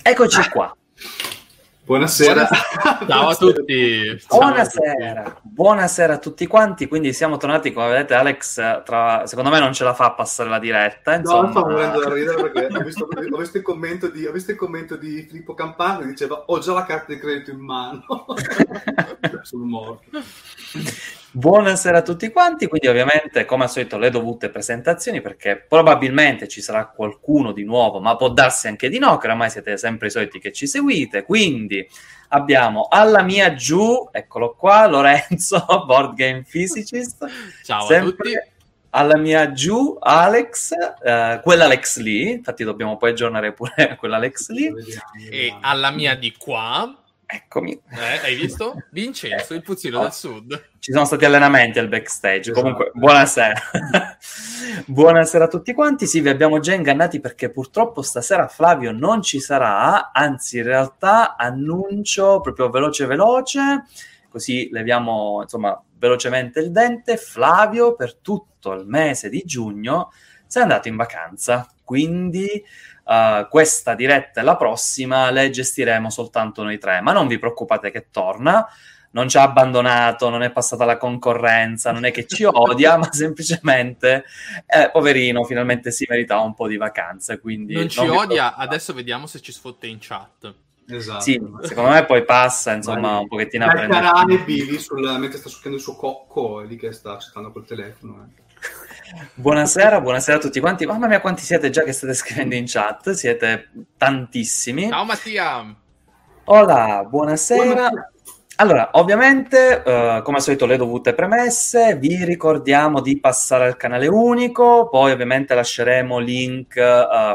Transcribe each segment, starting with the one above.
Eccoci qua. Buonasera. Ciao a tutti. Buonasera a tutti quanti. Quindi siamo tornati, come vedete Alex, secondo me non ce la fa a passare la diretta. Insomma. No, sto morendo da ridere perché ho visto il commento di Filippo Campana che diceva ho già la carta di credito in mano. Sono morto. Buonasera a tutti quanti, quindi ovviamente come al solito le dovute presentazioni perché probabilmente ci sarà qualcuno di nuovo, ma può darsi anche di no, che oramai siete sempre i soliti che ci seguite, quindi abbiamo alla mia giù, eccolo qua, Lorenzo, Board Game Physicist. Ciao sempre a tutti. Alla mia giù, Alex, quell'Alex lì, infatti dobbiamo poi aggiornare pure quell'Alex lì. E alla mia di qua... Eccomi. Hai visto? Vincenzo, il Puzzillo del Sud. Ci sono stati allenamenti al backstage. Esatto. Comunque, buonasera. Buonasera a tutti quanti. Sì, vi abbiamo già ingannati perché purtroppo stasera Flavio non ci sarà. Anzi, in realtà annuncio proprio veloce, così leviamo, insomma, velocemente il dente. Flavio per tutto il mese di giugno si è andato in vacanza, quindi... questa diretta e la prossima le gestiremo soltanto noi tre, ma non vi preoccupate che torna, non ci ha abbandonato, non è passata la concorrenza, non è che ci odia, ma semplicemente poverino, finalmente si merita un po' di vacanze, quindi non ci odia, adesso vediamo se ci sfotte in chat. Esatto. Sì, secondo me poi passa, insomma, un pochettino a prendere. Carane Billy mentre sta succhiando il suo cocco, lì che sta accettando col telefono. Buonasera a tutti quanti. Mamma mia, quanti siete già che state scrivendo in chat? Siete tantissimi. Ciao Mattia. Hola, buonasera. Allora, ovviamente, come al solito le dovute premesse, vi ricordiamo di passare al canale unico, poi ovviamente lasceremo link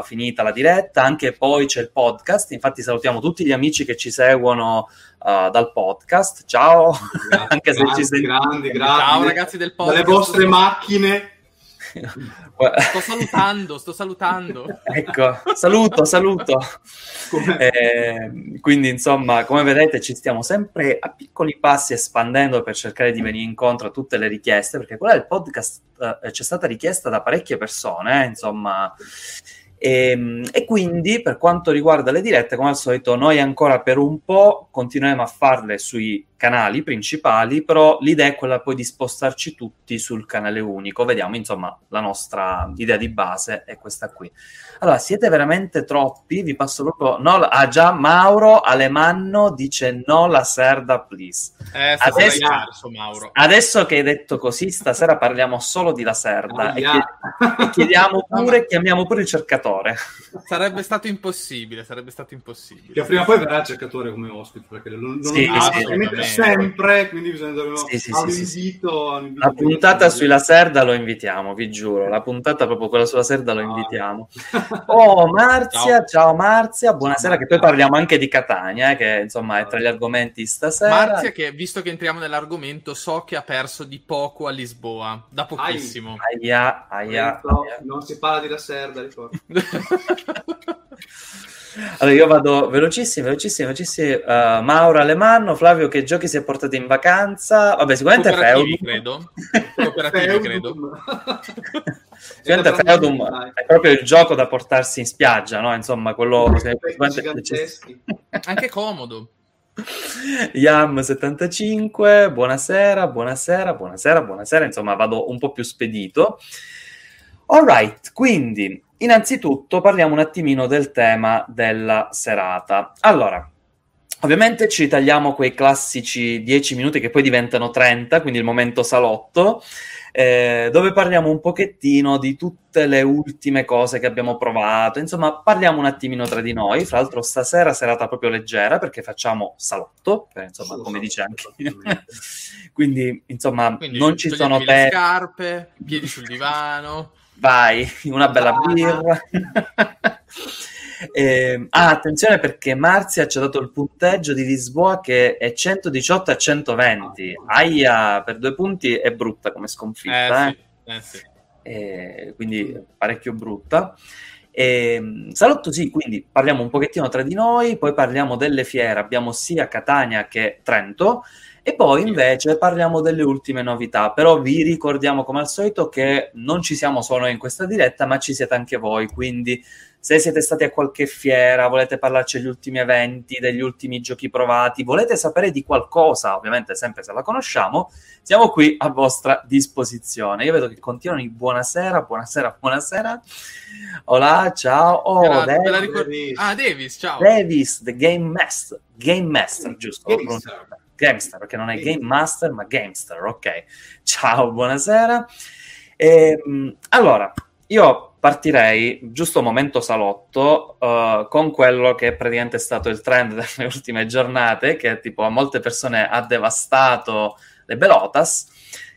finita la diretta, anche poi c'è il podcast, infatti salutiamo tutti gli amici che ci seguono dal podcast, ciao, grazie, anche se grandi, ci sentite. Grandi. Ciao ragazzi del podcast. Dalle vostre macchine. Sto salutando. Ecco, saluto. Quindi, insomma, come vedete, ci stiamo sempre a piccoli passi espandendo per cercare di venire incontro a tutte le richieste, perché quella del podcast c'è stata richiesta da parecchie persone, insomma. E quindi, per quanto riguarda le dirette, come al solito, noi ancora per un po' continueremo a farle sui canali principali, però l'idea è quella poi di spostarci tutti sul canale unico. Vediamo, insomma, la nostra idea di base è questa qui. Allora, siete veramente troppi, vi passo proprio... No, già Mauro Alemanno dice no, la Cerda, please. Adesso che hai detto così, stasera parliamo solo di La Cerda e chiamiamo pure il cercatore. Sarebbe stato impossibile. Che prima o poi verrà il cercatore come ospite, perché sempre, quindi bisogna dare un invito. La puntata sulla Cerda lo invitiamo, vi giuro, la puntata proprio quella sulla Cerda lo invitiamo. Oh, Marzia, ciao Marzia, buonasera, che poi parliamo anche di Catania, che insomma è tra gli argomenti stasera. Marzia, che visto che entriamo nell'argomento, so che ha perso di poco a Lisboa, da pochissimo. Aia. Non si parla di La Cerda, ricordo. Allora io vado velocissimo. Mauro Alemanno, Flavio, che giochi si è portato in vacanza? Vabbè, sicuramente Feudum, credo. Sicuramente Feudum è proprio il gioco da portarsi in spiaggia, no? Insomma, quello anche comodo. Yam 75, buonasera. Insomma, vado un po' più spedito. All right, quindi innanzitutto parliamo un attimino del tema della serata. Allora, Ovviamente ci tagliamo quei classici 10 minuti che poi diventano 30, quindi il momento salotto, dove parliamo un pochettino di tutte le ultime cose che abbiamo provato. Insomma, parliamo un attimino tra di noi. Fra l'altro stasera serata proprio leggera, perché facciamo salotto, insomma, come dice anche. Quindi, insomma, quindi non ci sono le scarpe, piedi sul divano. Vai, una bella birra. Attenzione, perché Marzia ci ha dato il punteggio di Lisboa che è 118-120. Aia, per 2 punti è brutta come sconfitta, sì. Quindi parecchio brutta. Salotto, sì, quindi parliamo un pochettino tra di noi, poi parliamo delle fiere, abbiamo sia Catania che Trento, e poi invece parliamo delle ultime novità. Però vi ricordiamo come al solito che non ci siamo solo noi in questa diretta, ma ci siete anche voi, quindi se siete stati a qualche fiera, volete parlarci degli ultimi eventi, degli ultimi giochi provati, volete sapere di qualcosa, ovviamente sempre se la conosciamo, siamo qui a vostra disposizione. Io vedo che continuano i buonasera, buonasera, buonasera. Hola, ciao. Oh, Davis. Ah, Davis, ciao. Davis, the Game Master, giusto? GameStar, perché non è Game Master, ma GameStar, ok. Ciao, buonasera. Allora, io partirei, giusto momento salotto, con quello che è praticamente stato il trend delle ultime giornate, che tipo a molte persone ha devastato le belotas,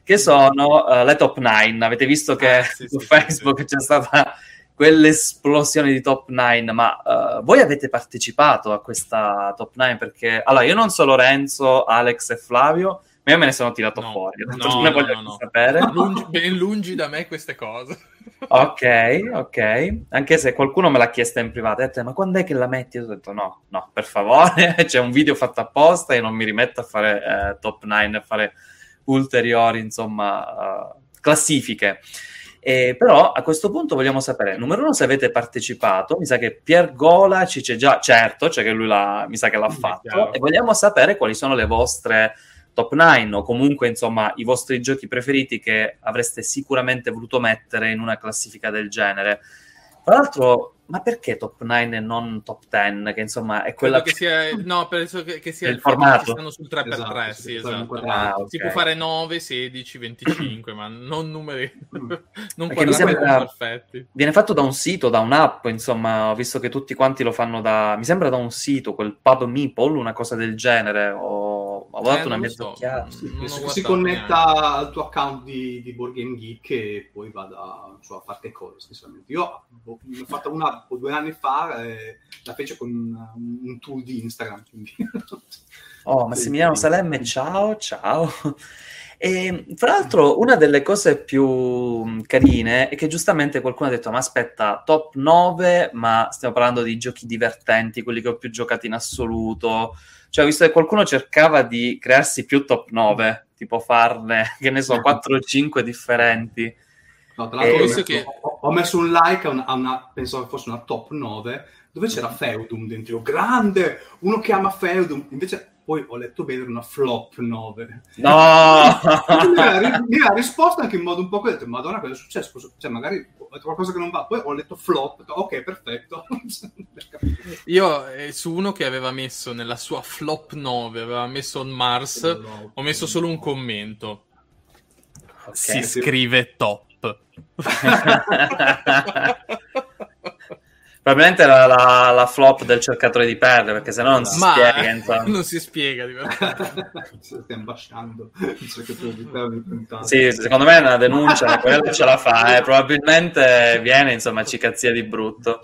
che sono le top 9. Avete visto che su Facebook c'è stata quell'esplosione di top 9, ma voi avete partecipato a questa top 9? Perché, allora, io non so Lorenzo, Alex e Flavio, ma io me ne sono tirato fuori. Non voglio sapere. Ben lungi da me queste cose. Ok. Anche se qualcuno me l'ha chiesta in privato, ha detto, ma quando è che la metti? Io ho detto, no, per favore, c'è un video fatto apposta e non mi rimetto a fare top 9, a fare ulteriori, insomma, classifiche. Però a questo punto vogliamo sapere, numero 1, se avete partecipato. Mi sa che Pier Gola ci c'è già, certo, cioè che lui mi sa che l'ha fatto, e vogliamo sapere quali sono le vostre top 9, o comunque, insomma, i vostri giochi preferiti che avreste sicuramente voluto mettere in una classifica del genere. Tra l'altro, ma perché top 9 e non top 10? Che, insomma, è quella che sia, no, penso che sia il formato che stanno sul 3x3, esatto, sì, esatto. Okay. Si può fare 9, 16, 25, ma non numeri non quadrati, non perfetti. Viene fatto da un sito, da un'app, insomma, ho visto che tutti quanti lo fanno mi sembra da un sito, quel Pub Meeple, una cosa del genere, ho dato una mezza occhiata. Si connetta al tuo account di Board Game Geek e poi vada, cioè, a farti cose. Io ho fatto una o 2 anni fa, la fece con un tool di Instagram. Quindi. Oh, Massimiliano Salemme, ciao. E fra l'altro una delle cose più carine è che giustamente qualcuno ha detto, ma aspetta, top 9, ma stiamo parlando di giochi divertenti, quelli che ho più giocato in assoluto. Cioè, ho visto che qualcuno cercava di crearsi più top 9, tipo farne, che ne so, 4 o 5 differenti. No, tra l'altro ho messo un like a una, pensavo che fosse una top 9, dove c'era Feudum dentro, grande, uno che ama Feudum, invece poi ho letto bene, una flop 9. No! Mi ha risposto anche in modo un po', ho detto, madonna, cosa è successo? Cioè, magari ho detto qualcosa che non va, poi ho letto flop, ok, perfetto. Io su uno che aveva messo nella sua flop 9, aveva messo On Mars, ho messo solo un commento. Okay, si scrive top. Probabilmente era la flop del cercatore di perle, perché sennò non si spiega stiamo basciando il cercatore di perle. Sì, secondo me è una denuncia, quella ce la fa, probabilmente viene, insomma, cicazzia di brutto.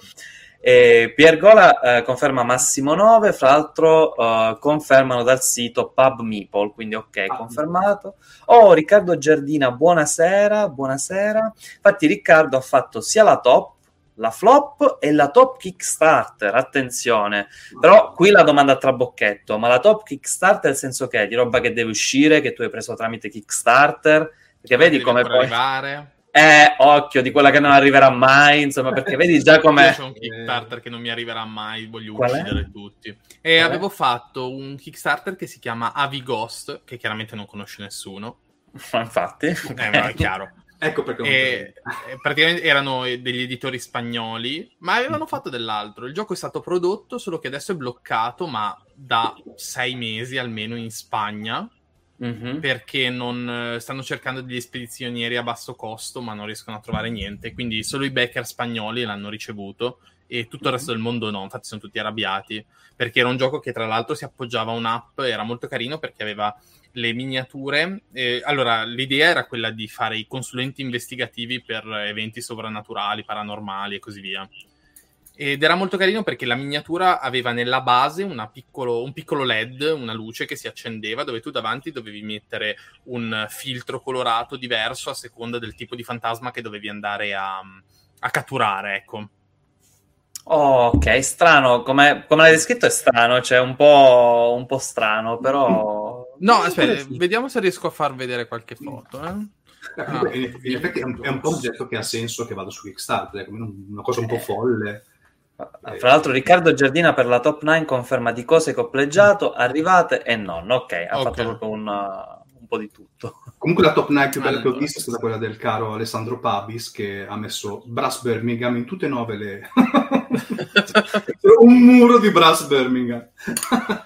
E Pier Gola conferma massimo 9, fra l'altro confermano dal sito Pub Meeple, quindi ok, confermato. Oh, Riccardo Giardina, buonasera. Infatti Riccardo ha fatto sia la top, la flop e la top Kickstarter, attenzione. Però qui la domanda trabocchetto, ma la top Kickstarter nel senso che è di roba che deve uscire, che tu hai preso tramite Kickstarter, perché vedi come puoi arrivare. Occhio di quella che non arriverà mai, insomma, perché vedi già com'è. C'è un Kickstarter che non mi arriverà mai, voglio uccidere tutti. E avevo fatto un Kickstarter che si chiama Avi Ghost, che chiaramente non conosce nessuno. Infatti. Ma è chiaro. Ecco perché praticamente erano degli editori spagnoli, ma avevano fatto dell'altro. Il gioco è stato prodotto, solo che adesso è bloccato, ma da 6 mesi almeno in Spagna, perché non stanno cercando degli spedizionieri a basso costo, ma non riescono a trovare niente. Quindi solo i backer spagnoli l'hanno ricevuto e tutto il resto del mondo no. Infatti sono tutti arrabbiati, perché era un gioco che tra l'altro si appoggiava a un'app, era molto carino perché aveva le miniature. Allora, l'idea era quella di fare i consulenti investigativi per eventi sovrannaturali, paranormali e così via. Ed era molto carino perché la miniatura aveva nella base un piccolo LED, una luce che si accendeva, dove tu davanti dovevi mettere un filtro colorato diverso a seconda del tipo di fantasma che dovevi andare a catturare, ecco. Oh, ok, strano, come l'hai descritto è strano, cioè un po' strano, però... No, aspetta, vediamo se riesco a far vedere qualche foto, In effetti è un progetto che ha senso che vada su Kickstarter, una cosa un po' folle. Fra l'altro Riccardo Giardina per la top 9 conferma di cose che ho pleggiato, arrivate e non, ok, ha fatto proprio un po' di tutto. Comunque la top 9 più bella che ho visto è stata quella del caro Alessandro Pabis, che ha messo Brass Birmingham in tutte e 9 le... un muro di Brass Birmingham.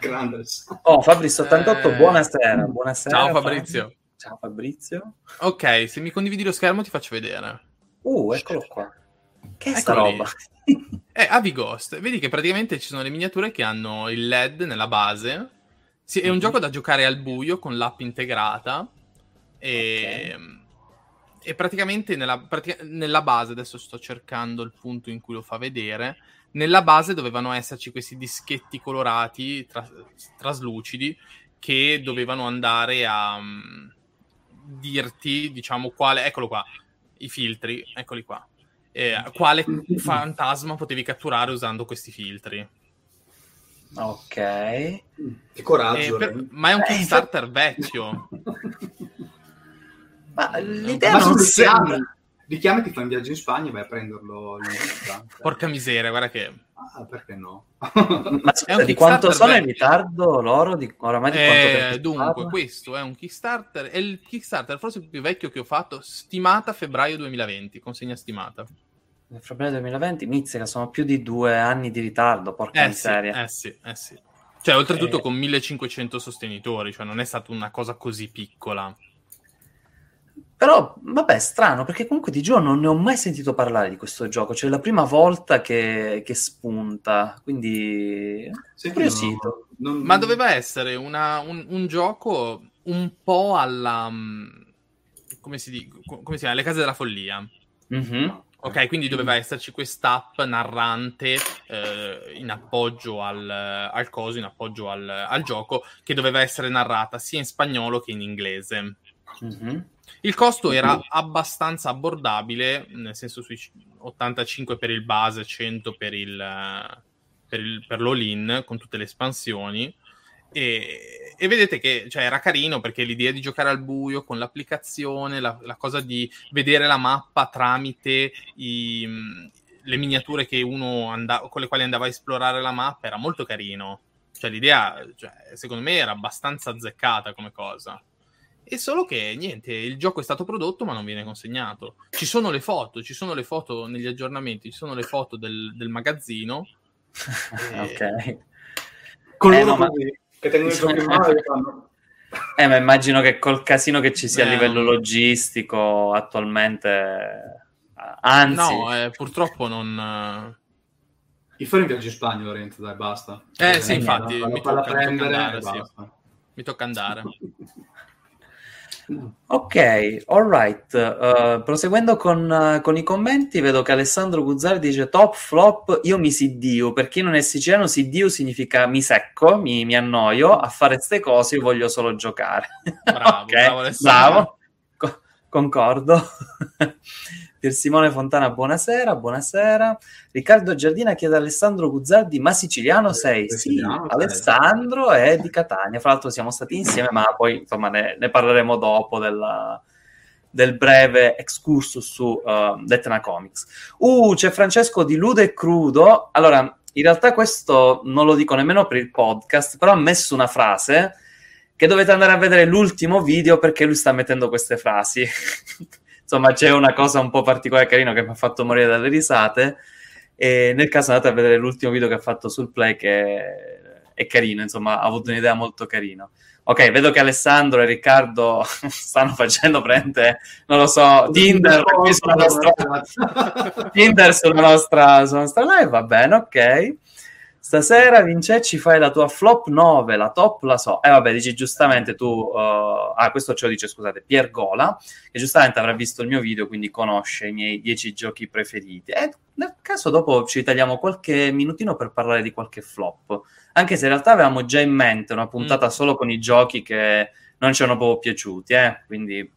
Grande. Oh, Fabrizio 88, buonasera. Ciao Fabrizio. Ok, se mi condividi lo schermo ti faccio vedere. Eccolo qua. Che sta roba. È Avi Ghost. Vedi che praticamente ci sono le miniature che hanno il LED nella base. Sì, è un gioco da giocare al buio con l'app integrata e praticamente nella base, adesso sto cercando il punto in cui lo fa vedere, nella base dovevano esserci questi dischetti colorati traslucidi che dovevano andare a dirti, diciamo, quale, eccolo qua, i filtri, eccoli qua, quale fantasma potevi catturare usando questi filtri. Ok, che coraggio. Ma è un Kickstarter vecchio. Ma l'idea non sembra. Richiami, ti fa un viaggio in Spagna e vai a prenderlo. Porca miseria, guarda che. Ah, perché no? Ma scusa, di quanto sono in ritardo loro? Oramai di quanto dunque, questo è un Kickstarter. È il Kickstarter forse più vecchio che ho fatto, stimata febbraio 2020, consegna stimata. Nel febbraio 2020, mizzica, sono più di 2 anni di ritardo, porca miseria. Sì. Cioè, oltretutto con 1500 sostenitori, cioè non è stata una cosa così piccola. Però, vabbè, strano, perché comunque di giorno non ne ho mai sentito parlare di questo gioco. Cioè, è la prima volta che spunta, quindi curiosito. Non... Ma doveva essere un gioco un po' alla... Come si chiama? Le case della follia. Ok, quindi doveva esserci quest'app narrante in appoggio al coso, in appoggio al gioco, che doveva essere narrata sia in spagnolo che in inglese. Il costo era abbastanza abbordabile, nel senso sui 85 per il base, 100 per l'all-in, con tutte le espansioni. E vedete che, cioè, era carino perché l'idea di giocare al buio con l'applicazione, la cosa di vedere la mappa tramite le miniature che uno con le quali andava a esplorare la mappa, era molto carino. Cioè l'idea, cioè, secondo me era abbastanza azzeccata come cosa. E solo che, niente, il gioco è stato prodotto ma non viene consegnato. Ci sono le foto negli aggiornamenti, ci sono le foto del magazzino. Ok. Che tengono il gioco in mano ma immagino che col casino che ci sia a livello logistico attualmente, anzi no, purtroppo non i fare un viaggio in Spagna, Lorenzo, dai, basta. Sì, infatti mi tocca andare. Ok, all right. Proseguendo con i commenti, vedo che Alessandro Guzzardi dice top flop, io mi siddio. Per chi non è siciliano, siddio significa mi secco, mi annoio a fare ste cose, io voglio solo giocare. Bravo, okay, bravo Alessandro. Bravo. Concordo. Pier Simone Fontana, buonasera. Riccardo Giardina chiede ad Alessandro Guzzardi, ma siciliano sei? Sì, Alessandro è di Catania, fra l'altro siamo stati insieme, ma poi insomma ne parleremo dopo del breve excursus su Etna Comics. C'è Francesco di Ludo e Crudo. Allora, in realtà questo non lo dico nemmeno per il podcast, però ha messo una frase che dovete andare a vedere l'ultimo video perché lui sta mettendo queste frasi. insomma c'è una cosa un po' particolare, carina, che mi ha fatto morire dalle risate, e nel caso andate a vedere l'ultimo video che ha fatto sul Play, che è carino, insomma ha avuto un'idea molto carina. Ok, vedo che Alessandro e Riccardo stanno facendo prende, non lo so, Tinder qui sulla nostra Tinder sulla nostra live, va bene, ok. Stasera, Vince, ci fai la tua flop 9, la top la so. E vabbè, dici giustamente tu... questo ce lo dice, scusate, Pier Gola, che giustamente avrà visto il mio video, quindi conosce i miei 10 giochi preferiti. E nel caso dopo ci tagliamo qualche minutino per parlare di qualche flop. Anche se in realtà avevamo già in mente una puntata solo con i giochi che non ci hanno proprio piaciuti, quindi...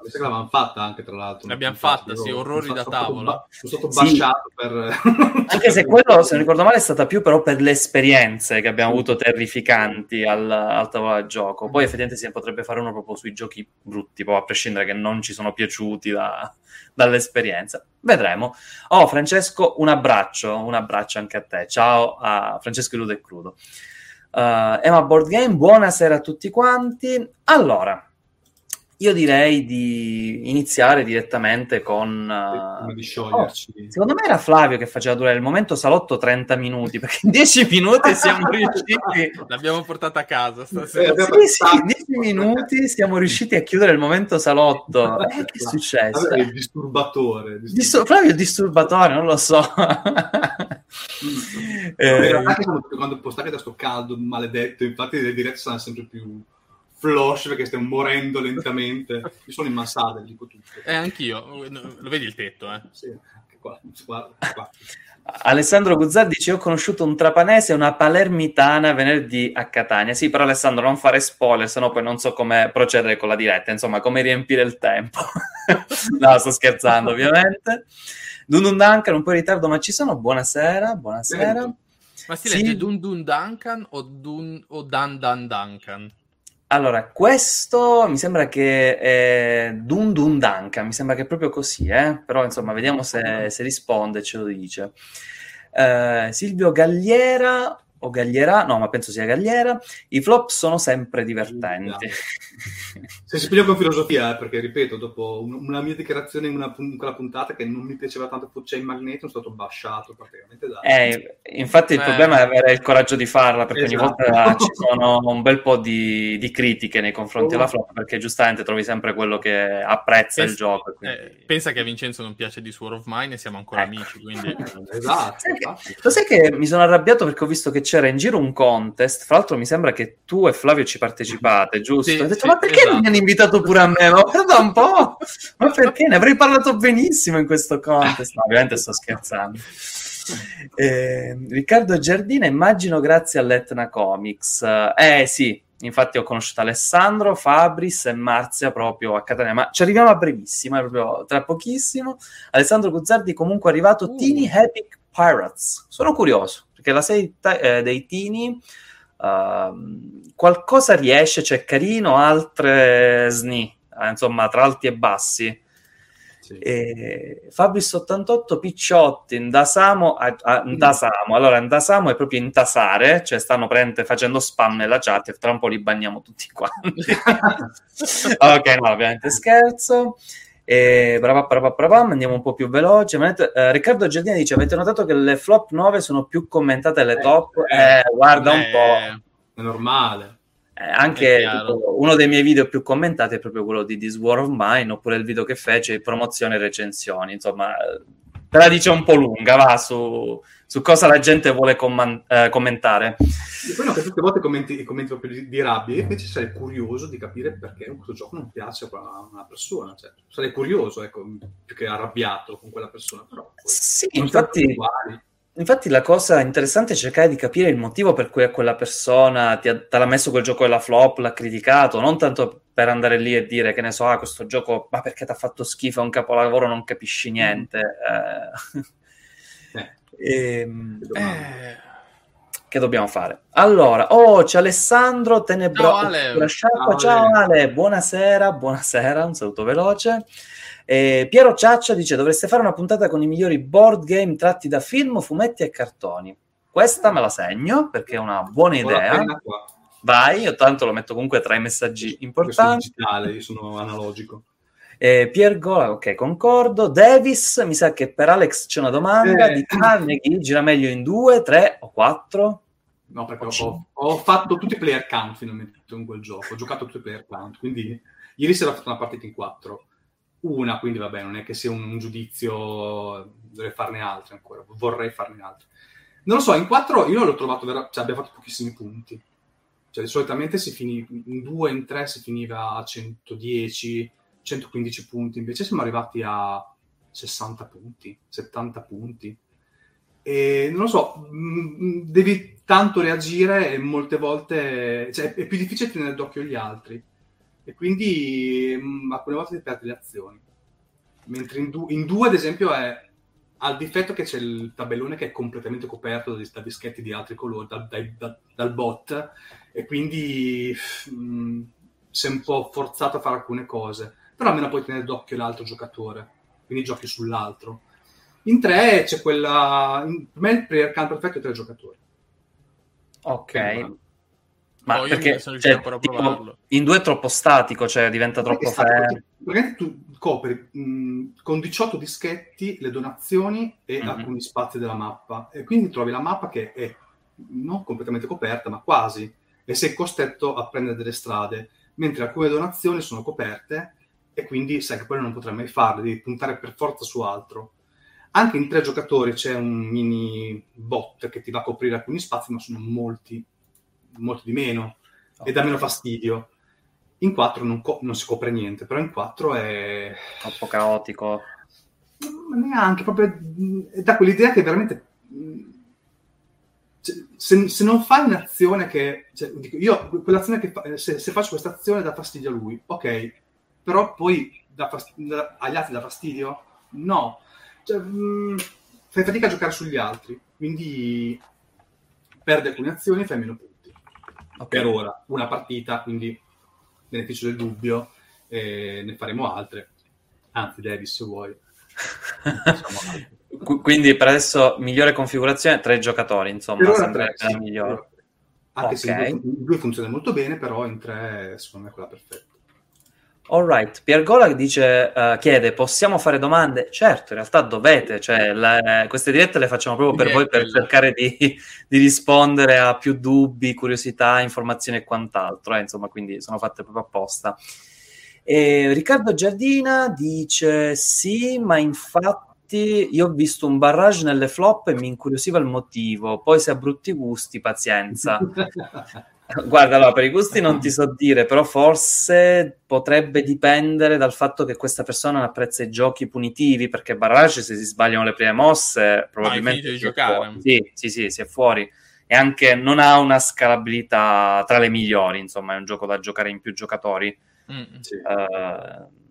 Questa che l'abbiamo fatta anche, tra l'altro. L'abbiamo fatta, sì, orrori da tavola. Sono stato basciato per... Anche se quello, se non ricordo male, è stata più però per le esperienze che abbiamo avuto terrificanti al tavolo da gioco. Poi effettivamente si potrebbe fare uno proprio sui giochi brutti, proprio a prescindere che non ci sono piaciuti dall'esperienza. Vedremo. Oh, Francesco, un abbraccio anche a te. Ciao a Francesco e Ludo e Crudo. Emma Board Game, buonasera a tutti quanti. Allora... Io direi di iniziare direttamente con... Di scioglierci. Secondo me era Flavio che faceva durare il momento salotto 30 minuti, perché in 10 minuti siamo riusciti... L'abbiamo portata a casa stasera. Sì, in 10 minuti siamo riusciti a chiudere il momento salotto. Che è successo? Allora, il disturbatore. Flavio è disturbatore, non lo so. Anche quando postate da sto caldo maledetto, infatti le dirette saranno sempre più... Flush, perché stiamo morendo lentamente. Io sono in mansarda, dico tutto. Anch'io. Lo vedi il tetto, eh? Sì, anche qua. Alessandro Guzzardi dice: ho conosciuto un trapanese e una palermitana venerdì a Catania. Sì, però Alessandro, non fare spoiler, sennò poi non so come procedere con la diretta, insomma, come riempire il tempo. No, sto scherzando, ovviamente. Dundun Duncan, un po' in ritardo, ma ci sono. Buonasera. Vento. Ma si legge Dundun Duncan o Dan Dan Duncan? Allora, questo mi sembra che è Dundun Duncan, mi sembra che è proprio così, però insomma vediamo se risponde e ce lo dice. Silvio Galliera, o Gagliera, no ma penso sia Gagliera, i flop sono sempre divertenti. Se si spiega con filosofia, perché ripeto, dopo una mia dichiarazione in quella puntata che non mi piaceva tanto, c'è il magneto, sono stato basciato praticamente da... infatti il problema è avere il coraggio di farla, perché esatto. Ogni volta ci sono un bel po' di critiche nei confronti della flop, perché giustamente trovi sempre quello che apprezza il gioco. Quindi... pensa che a Vincenzo non piace di Sword of Mine e siamo ancora amici, quindi... Esatto. Sai che mi sono arrabbiato perché ho visto che c'era in giro un contest, fra l'altro mi sembra che tu e Flavio ci partecipate, giusto? Sì, ho detto, ma perché non mi hanno invitato pure a me? Ma guarda un po', ma perché? Ne avrei parlato benissimo in questo contest. No, ovviamente sto scherzando. Riccardo Giardina, immagino grazie all'Etna Comics. Sì, infatti ho conosciuto Alessandro, Fabris e Marzia proprio a Catania, ma ci arriviamo a brevissimo, proprio tra pochissimo. Alessandro Guzzardi comunque è arrivato, Teeny Epic Pirates. Sono curioso, perché la serie dei Tini qualcosa riesce, c'è carino, altre sni, insomma, tra alti e bassi. Sì. Fabris 88 Picciotti, Ndasamo, allora Ndasamo è proprio intasare, cioè stanno facendo spam nella chat e tra un po' li banniamo tutti quanti. Ok, no, ovviamente scherzo. Andiamo un po' più veloce. Riccardo Giardina dice: avete notato che le flop 9 sono più commentate alle top? Guarda un po', è normale. Anche è tipo, uno dei miei video più commentati è proprio quello di This War of Mine, oppure il video che fece promozione e recensioni. Insomma, te la dice un po' lunga, va, su cosa la gente vuole commentare. E poi che tutte le volte commenti proprio di rabbia, e invece sarei curioso di capire perché questo gioco non piace a una persona. Cioè, sarei curioso, ecco, più che arrabbiato con quella persona. Però, sì, infatti la cosa interessante è cercare di capire il motivo per cui a quella persona te l'ha messo quel gioco della flop, l'ha criticato, non tanto per andare lì e dire, che ne so, questo gioco, ma perché ti ha fatto schifo, è un capolavoro, non capisci niente. Che dobbiamo fare? Allora, c'è Alessandro Tenebro. Ciao Ale, buonasera, un saluto veloce. Piero Ciaccia dice: dovreste fare una puntata con i migliori board game tratti da film, fumetti e cartoni. Questa me la segno, perché è una buona idea. Vai, io tanto lo metto comunque tra i messaggi importanti. Io sono analogico. Pier Gola, ok, concordo. Davis, mi sa che per Alex c'è una domanda di Carnegie, gira meglio in 2, 3 o 4? No, perché ho fatto tutti i player count finalmente in quel gioco, ho giocato tutti i player count, quindi ieri sera ho fatto una partita in 4. Una, quindi vabbè, non è che sia un giudizio, dovrei farne altre ancora, vorrei farne altre. Non lo so, in 4 io l'ho trovato, cioè abbiamo fatto pochissimi punti. Cioè solitamente si finì in 2, in 3 si finiva a 110, 115 punti, invece siamo arrivati a 60 punti, 70 punti. E non lo so, devi tanto reagire e molte volte, cioè, è più difficile tenere d'occhio gli altri. E quindi alcune volte ti perdi le azioni. Mentre in 2, ad esempio, ha il difetto che c'è il tabellone che è completamente coperto da dischetti di altri colori, dal bot, e quindi sei un po' forzato a fare alcune cose. Però almeno puoi tenere d'occhio l'altro giocatore, quindi giochi sull'altro. In 3 c'è quella... Per me il player count perfetto è 3 giocatori. Ok. Quindi, ma perché sono riuscito ancora a provarlo. In 2 è troppo statico, cioè diventa troppo fermo. Perché tu copri con 18 dischetti le donazioni e alcuni spazi della mappa, e quindi trovi la mappa che è non completamente coperta, ma quasi, e sei costretto a prendere delle strade, mentre alcune donazioni sono coperte e quindi sai che poi non potrai mai farle, devi puntare per forza su altro. Anche in 3 giocatori c'è un mini bot che ti va a coprire alcuni spazi, ma sono molti di meno, e dà meno fastidio. In 4 non si copre niente, però in 4 è troppo caotico. Neanche, proprio da quell'idea che veramente se non fai un'azione che, cioè, dico, io quell'azione che se faccio questa azione dà fastidio a lui, ok, però poi agli altri dà fastidio? No, cioè, fai fatica a giocare sugli altri, quindi perdi alcune azioni e fai meno punti. Per ora, una partita, quindi beneficio del dubbio, ne faremo altre. Anzi, Davis, se vuoi. Quindi per adesso migliore configurazione, 3 giocatori, insomma. Per ora 3, sì, migliore. Anche se in 2 funziona molto bene, però in 3 secondo me è quella perfetta. All right, Pier Gola dice, chiede, possiamo fare domande? Certo, in realtà dovete, cioè queste dirette le facciamo proprio per voi, per cercare di rispondere a più dubbi, curiosità, informazioni e quant'altro, insomma, quindi sono fatte proprio apposta. Riccardo Giardina dice, sì, ma infatti io ho visto un barrage nelle flop e mi incuriosiva il motivo, poi se ha brutti gusti, pazienza. Guarda, allora, per i gusti non ti so dire, però forse potrebbe dipendere dal fatto che questa persona non apprezza i giochi punitivi, perché barrage, se si sbagliano le prime mosse, probabilmente si giocare. Sì, si è fuori. E anche non ha una scalabilità tra le migliori, insomma, è un gioco da giocare in più giocatori.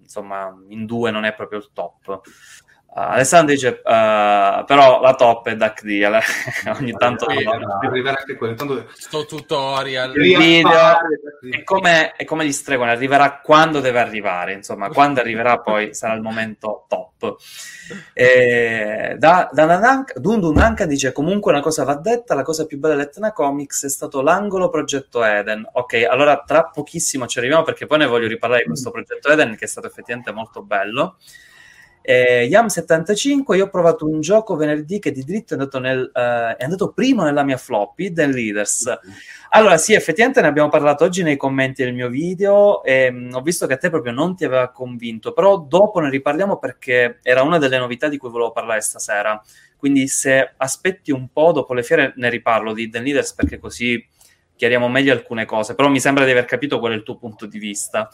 Insomma, in 2 non è proprio il top. Alessandro dice, però la top è Duck Deal. Ogni tanto arriverà anche quello. Intanto sto tutorial, il video è come gli stregoni, arriverà quando deve arrivare, insomma, quando arriverà poi sarà il momento top. Dundunanka dice, comunque una cosa va detta, la cosa più bella dell'Etna Comics è stato l'angolo progetto Eden. Ok, allora tra pochissimo ci arriviamo, perché poi ne voglio riparlare di questo progetto Eden, che è stato effettivamente molto bello. Yam 75, io ho provato un gioco venerdì che di dritto è andato primo nella mia flop, Hidden Leaders. Allora sì, effettivamente ne abbiamo parlato oggi nei commenti del mio video, e ho visto che a te proprio non ti aveva convinto, però dopo ne riparliamo, perché era una delle novità di cui volevo parlare stasera, quindi se aspetti un po' dopo le fiere ne riparlo di Hidden Leaders, perché così chiariamo meglio alcune cose, però mi sembra di aver capito qual è il tuo punto di vista.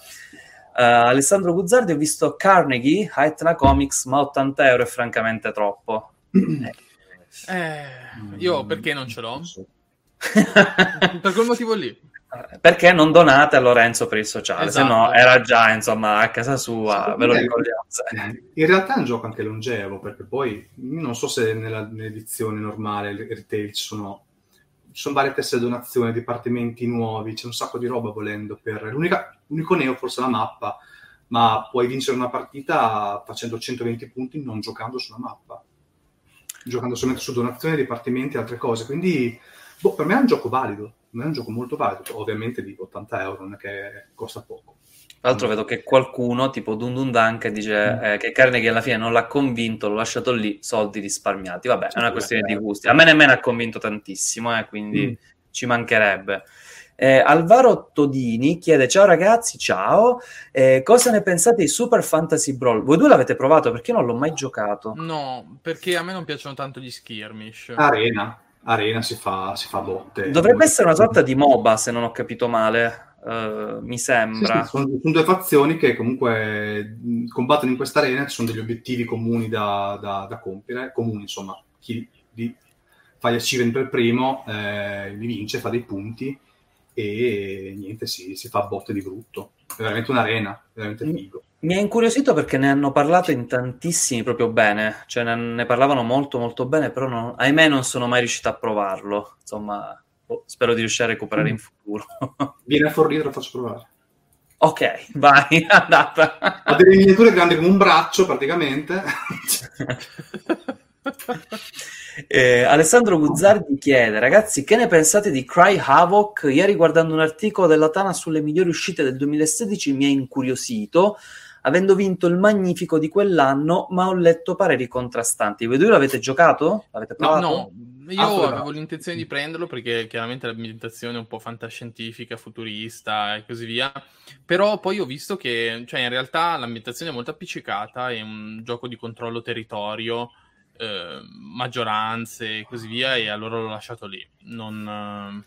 Alessandro Guzzardi, ho visto Carnegie, Etna Comics, ma €80 è francamente troppo. Io perché non ce l'ho? Per quel motivo lì. Perché non donate a Lorenzo per il sociale, esatto. Se no era già, insomma, a casa sua, sì, ve lo ricordiamo. In realtà è un gioco anche longevo, perché poi non so se nell'edizione normale, retail, ci sono varie teste di donazione, dipartimenti nuovi, c'è un sacco di roba volendo. L'unico neo forse la mappa, ma puoi vincere una partita facendo 120 punti non giocando sulla mappa, giocando solamente su donazioni, dipartimenti e altre cose. Quindi per me è un gioco valido, è un gioco molto valido, ovviamente di €80 non è che costa poco. Tra l'altro vedo che qualcuno, tipo Dun Dun Dunk, dice che Carnegie alla fine non l'ha convinto, l'ho lasciato lì, soldi risparmiati. Vabbè, è una questione di gusti. A me nemmeno ha convinto tantissimo, quindi ci mancherebbe. Alvaro Todini chiede: ciao ragazzi, ciao, cosa ne pensate di Super Fantasy Brawl? Voi due l'avete provato? Perché io non l'ho mai giocato. No, perché a me non piacciono tanto gli skirmish. Arena si fa botte. Dovrebbe essere una sorta di MOBA, se non ho capito male, mi sembra. Sì, sono due fazioni che comunque combattono in questa arena, ci sono degli obiettivi comuni da compiere, comuni insomma, chi fa gli achievement per primo li vince, fa dei punti. E niente, si fa botte di brutto. È veramente un'arena, veramente figo. Mi è incuriosito perché ne hanno parlato in tantissimi proprio bene, cioè ne parlavano molto molto bene, però ahimè non sono mai riuscito a provarlo. Insomma, spero di riuscire a recuperare in futuro. Vieni a Forlì, lo faccio provare. Ok, vai, andata. Ha delle miniature grandi come un braccio praticamente. Alessandro Guzzardi chiede: ragazzi, che ne pensate di Cry Havoc? Ieri guardando un articolo della Tana sulle migliori uscite del 2016 mi è incuriosito, avendo vinto il magnifico di quell'anno, ma ho letto pareri contrastanti. Voi due l'avete giocato? L'avete provato? No, io avevo l'intenzione di prenderlo perché chiaramente l'ambientazione è un po' fantascientifica, futurista e così via, però poi ho visto che in realtà l'ambientazione è molto appiccicata, è un gioco di controllo territorio, maggioranze e così via, e allora l'ho lasciato lì, non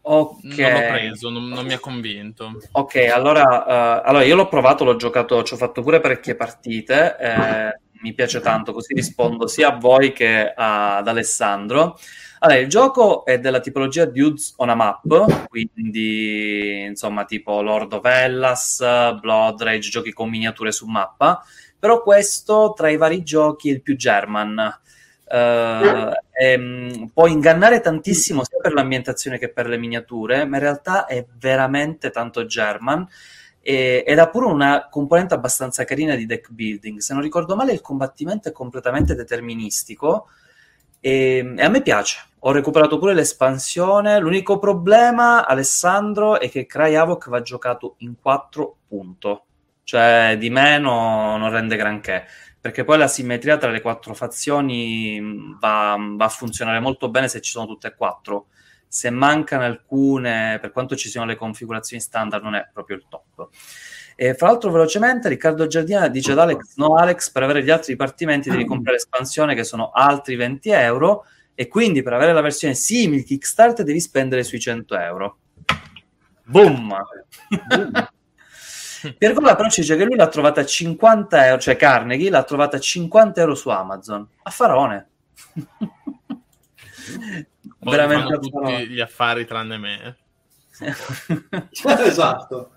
l'ho preso, non mi ha convinto. Ok, allora io l'ho provato, l'ho giocato, ci ho fatto pure parecchie partite, mi piace tanto, così rispondo sia a voi che ad Alessandro. Allora, il gioco è della tipologia Dudes on a Map, quindi insomma tipo Lord of Hellas, Blood Rage, giochi con miniature su mappa. Però questo, tra i vari giochi, è il più German. Può ingannare tantissimo sia per l'ambientazione che per le miniature, ma in realtà è veramente tanto German, ed ha pure una componente abbastanza carina di deck building. Se non ricordo male, il combattimento è completamente deterministico, e a me piace. Ho recuperato pure l'espansione. L'unico problema, Alessandro, è che Cry Havoc va giocato in 4 punto. Cioè di meno non rende granché, perché poi la simmetria tra le 4 fazioni va a funzionare molto bene se ci sono tutte e 4. Se mancano alcune, per quanto ci siano le configurazioni standard, non è proprio il top. E fra l'altro, velocemente, Riccardo Giardina dice ad Alex: no Alex, per avere gli altri dipartimenti devi comprare l'espansione, che sono altri 20 euro, e quindi per avere la versione simil Kickstarter devi spendere sui 100 euro. Boom! Pier Gola però ci dice che lui l'ha trovata a 50 euro, cioè Carnegie l'ha trovata a 50 euro su Amazon. A Faraone. Veramente a Faraone. Tutti gli affari tranne me. Esatto.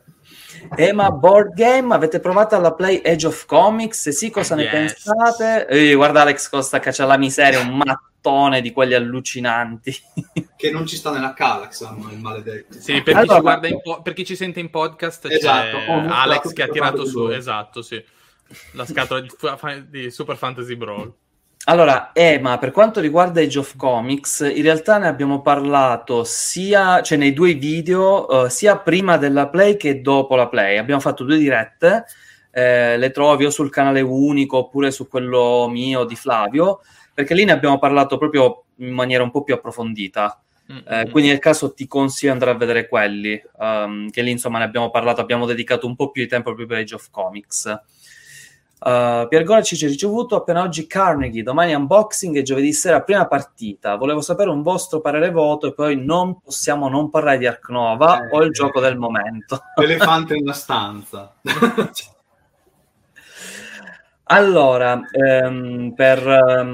Tema board game, avete provato alla Play Age of Comics? Se sì, cosa ne pensate? Guarda Alex Costa caccia la miseria, un mattone di quelli allucinanti. Che non ci sta nella Calax, il maledetto. Sì, per chi ci guarda per chi ci sente in podcast, esatto, c'è Alex che ha tirato su, esatto, sì, la scatola di Super Fantasy Brawl. Allora, ma per quanto riguarda Age of Comics, in realtà ne abbiamo parlato sia, cioè nei due video, sia prima della Play che dopo la Play. Abbiamo fatto 2 dirette, le trovi o sul canale unico oppure su quello mio di Flavio, perché lì ne abbiamo parlato proprio in maniera un po' più approfondita. Quindi nel caso ti consiglio di andare a vedere quelli, che lì insomma ne abbiamo parlato, abbiamo dedicato un po' più di tempo proprio per Age of Comics. Pier Gola ci ha ricevuto appena oggi Carnegie, domani unboxing e giovedì sera prima partita. Volevo sapere un vostro parere voto, e poi non possiamo non parlare di Ark Nova o il gioco del momento. Elefante in una stanza. Allora, per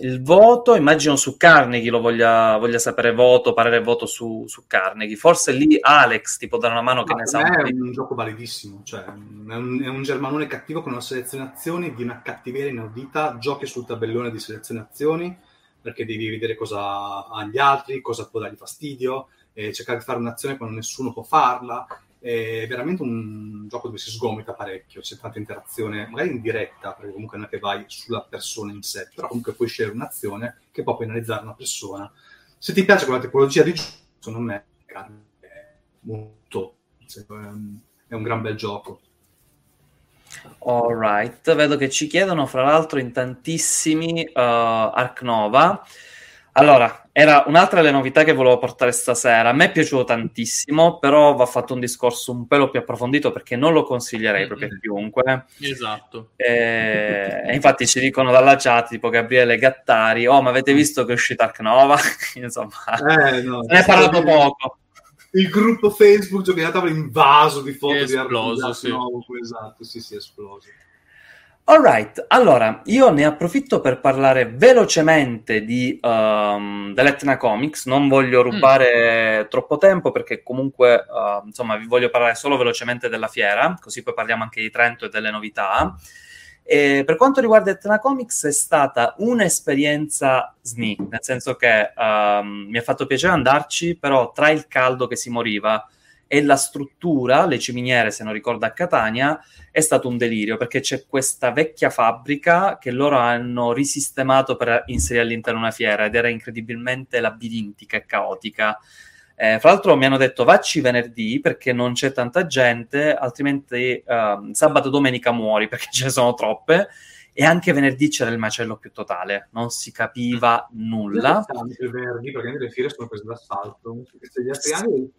il voto, immagino su Carnegie lo voglia sapere voto, parere voto su Carnegie. Forse lì Alex ti può dare una mano, che ne sa. È un gioco validissimo, cioè è un germanone cattivo con una selezione azioni di una cattiveria inaudita. Giochi sul tabellone di selezione azioni, perché devi vedere cosa ha gli altri, cosa può dargli fastidio, e cercare di fare un'azione quando nessuno può farla. È veramente un gioco dove si sgomita parecchio, c'è tanta interazione, magari in diretta, perché comunque non è che vai sulla persona in sé, però comunque puoi scegliere un'azione che può penalizzare una persona. Se ti piace quella tipologia di gioco, secondo me è molto è un gran bel gioco. All right, vedo che ci chiedono fra l'altro in tantissimi Ark Nova. Allora, era un'altra delle novità che volevo portare stasera. A me è piaciuto tantissimo, però va fatto un discorso un pelo più approfondito perché non lo consiglierei proprio a chiunque. Esatto. E infatti ci dicono dalla chat, tipo Gabriele Gattari, oh, ma avete visto che è uscita Ark Nova? Insomma, no, ne è parlato poco. Il gruppo Facebook giocato è invaso di foto di Ark sì. Nuovo, esatto, sì, è esploso. All right, allora, io ne approfitto per parlare velocemente di dell'Etna Comics, non voglio rubare troppo tempo perché comunque, insomma, vi voglio parlare solo velocemente della fiera, così poi parliamo anche di Trento e delle novità. E per quanto riguarda Etna Comics è stata un'esperienza SNI, nel senso che mi ha fatto piacere andarci, però tra il caldo che si moriva, e la struttura, le ciminiere se non ricordo a Catania, è stato un delirio perché c'è questa vecchia fabbrica che loro hanno risistemato per inserire all'interno una fiera ed era incredibilmente labirintica e caotica. Fra l'altro mi hanno detto vacci venerdì perché non c'è tanta gente, altrimenti sabato e domenica muori perché ce ne sono troppe. E anche venerdì c'era il macello più totale, non si capiva nulla. Il venerdì perché le fiere sono prese d'assalto, se gli altri anni...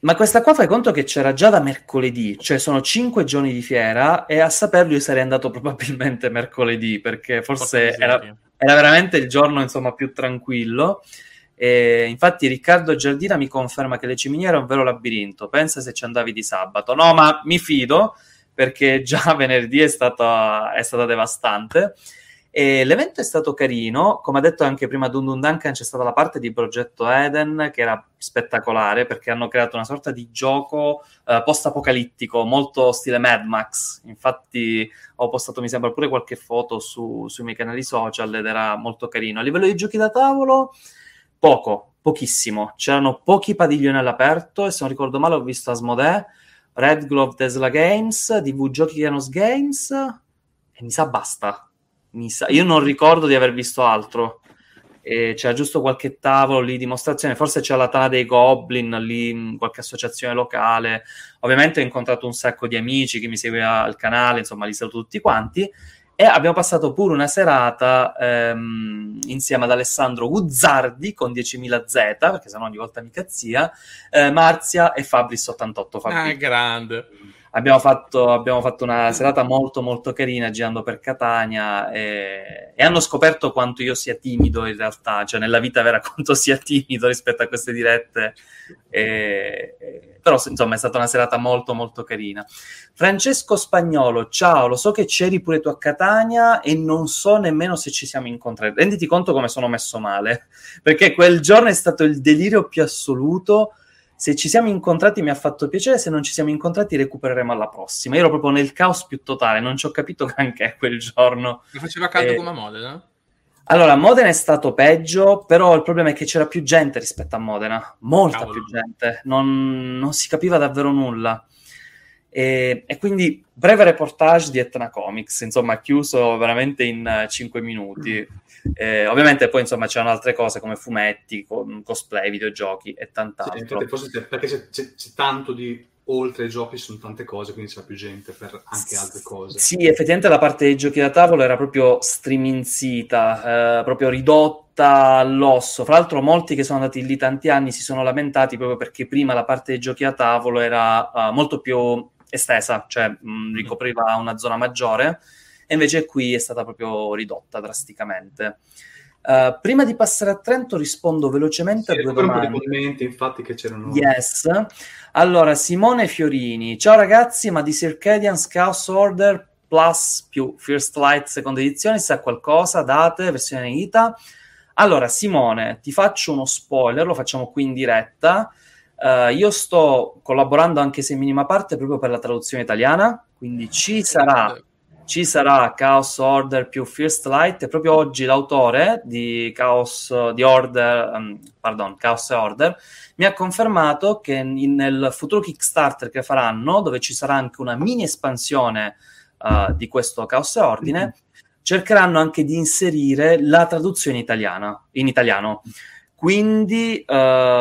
Ma questa qua fai conto che c'era già da mercoledì, cioè sono 5 giorni di fiera e a saperlo io sarei andato probabilmente mercoledì perché forse era veramente il giorno insomma più tranquillo. E infatti Riccardo Giardina mi conferma che le ciminiere è un vero labirinto, pensa se ci andavi di sabato. No, ma mi fido perché già venerdì è stata devastante. E l'evento è stato carino, come ha detto anche prima Dun Dun Duncan, c'è stata la parte di Progetto Eden che era spettacolare perché hanno creato una sorta di gioco post-apocalittico, molto stile Mad Max. Infatti ho postato mi sembra pure qualche foto sui miei canali social ed era molto carino. A livello di giochi da tavolo pochissimo, c'erano pochi padiglioni all'aperto e se non ricordo male ho visto Asmodee, Red Glove, Tesla Games, DV Giochi Janus Games e mi sa basta. Io non ricordo di aver visto altro. C'era giusto qualche tavolo lì, dimostrazione, forse c'era la Tana dei Goblin lì, qualche associazione locale. Ovviamente ho incontrato un sacco di amici che mi seguiva al canale, insomma li saluto tutti quanti e abbiamo passato pure una serata insieme ad Alessandro Guzzardi con 10.000 Z perché sennò ogni volta mi cazzia, Marzia e Fabris 88 Fabri. Ah, grande. Abbiamo fatto una serata molto molto carina girando per Catania e hanno scoperto quanto io sia timido in realtà, cioè nella vita vera quanto sia timido rispetto a queste dirette, però insomma è stata una serata molto molto carina. Francesco Spagnolo, ciao, lo so che c'eri pure tu a Catania e non so nemmeno se ci siamo incontrati, renditi conto come sono messo male, perché quel giorno è stato il delirio più assoluto. Se ci siamo incontrati mi ha fatto piacere, se non ci siamo incontrati recupereremo alla prossima. Io ero proprio nel caos più totale, non ci ho capito granché quel giorno. Mi faceva caldo come a Modena? Allora, Modena è stato peggio, però il problema è che c'era più gente rispetto a Modena. Molta più gente, non si capiva davvero nulla. E quindi breve reportage di Etna Comics, insomma chiuso veramente in 5 minuti. Ovviamente poi insomma c'erano altre cose come fumetti, cosplay, videogiochi e tant'altro. Sì, forse perché c'è tanto di oltre ai giochi, sono tante cose, quindi c'è più gente per anche altre cose. Sì, effettivamente la parte dei giochi da tavolo era proprio striminzita, proprio ridotta all'osso. Fra l'altro molti che sono andati lì tanti anni si sono lamentati proprio perché prima la parte dei giochi da tavolo era molto più estesa, cioè ricopriva una zona maggiore. E invece qui è stata proprio ridotta drasticamente. Prima di passare a Trento rispondo velocemente a due domande. Un po' di commenti, infatti, che c'erano. Yes. Allora, Simone Fiorini. Ciao ragazzi, ma di Circadian's Chaos Order Plus più First Light seconda edizione sa qualcosa? Date, versione neghita? Allora, Simone, ti faccio uno spoiler, lo facciamo qui in diretta. Io sto collaborando anche se in minima parte proprio per la traduzione italiana, quindi ci sarà Chaos Order più First Light e proprio oggi l'autore di Chaos Order mi ha confermato che nel futuro Kickstarter che faranno, dove ci sarà anche una mini espansione di questo Chaos Ordine, cercheranno anche di inserire la traduzione italiana in italiano. Quindi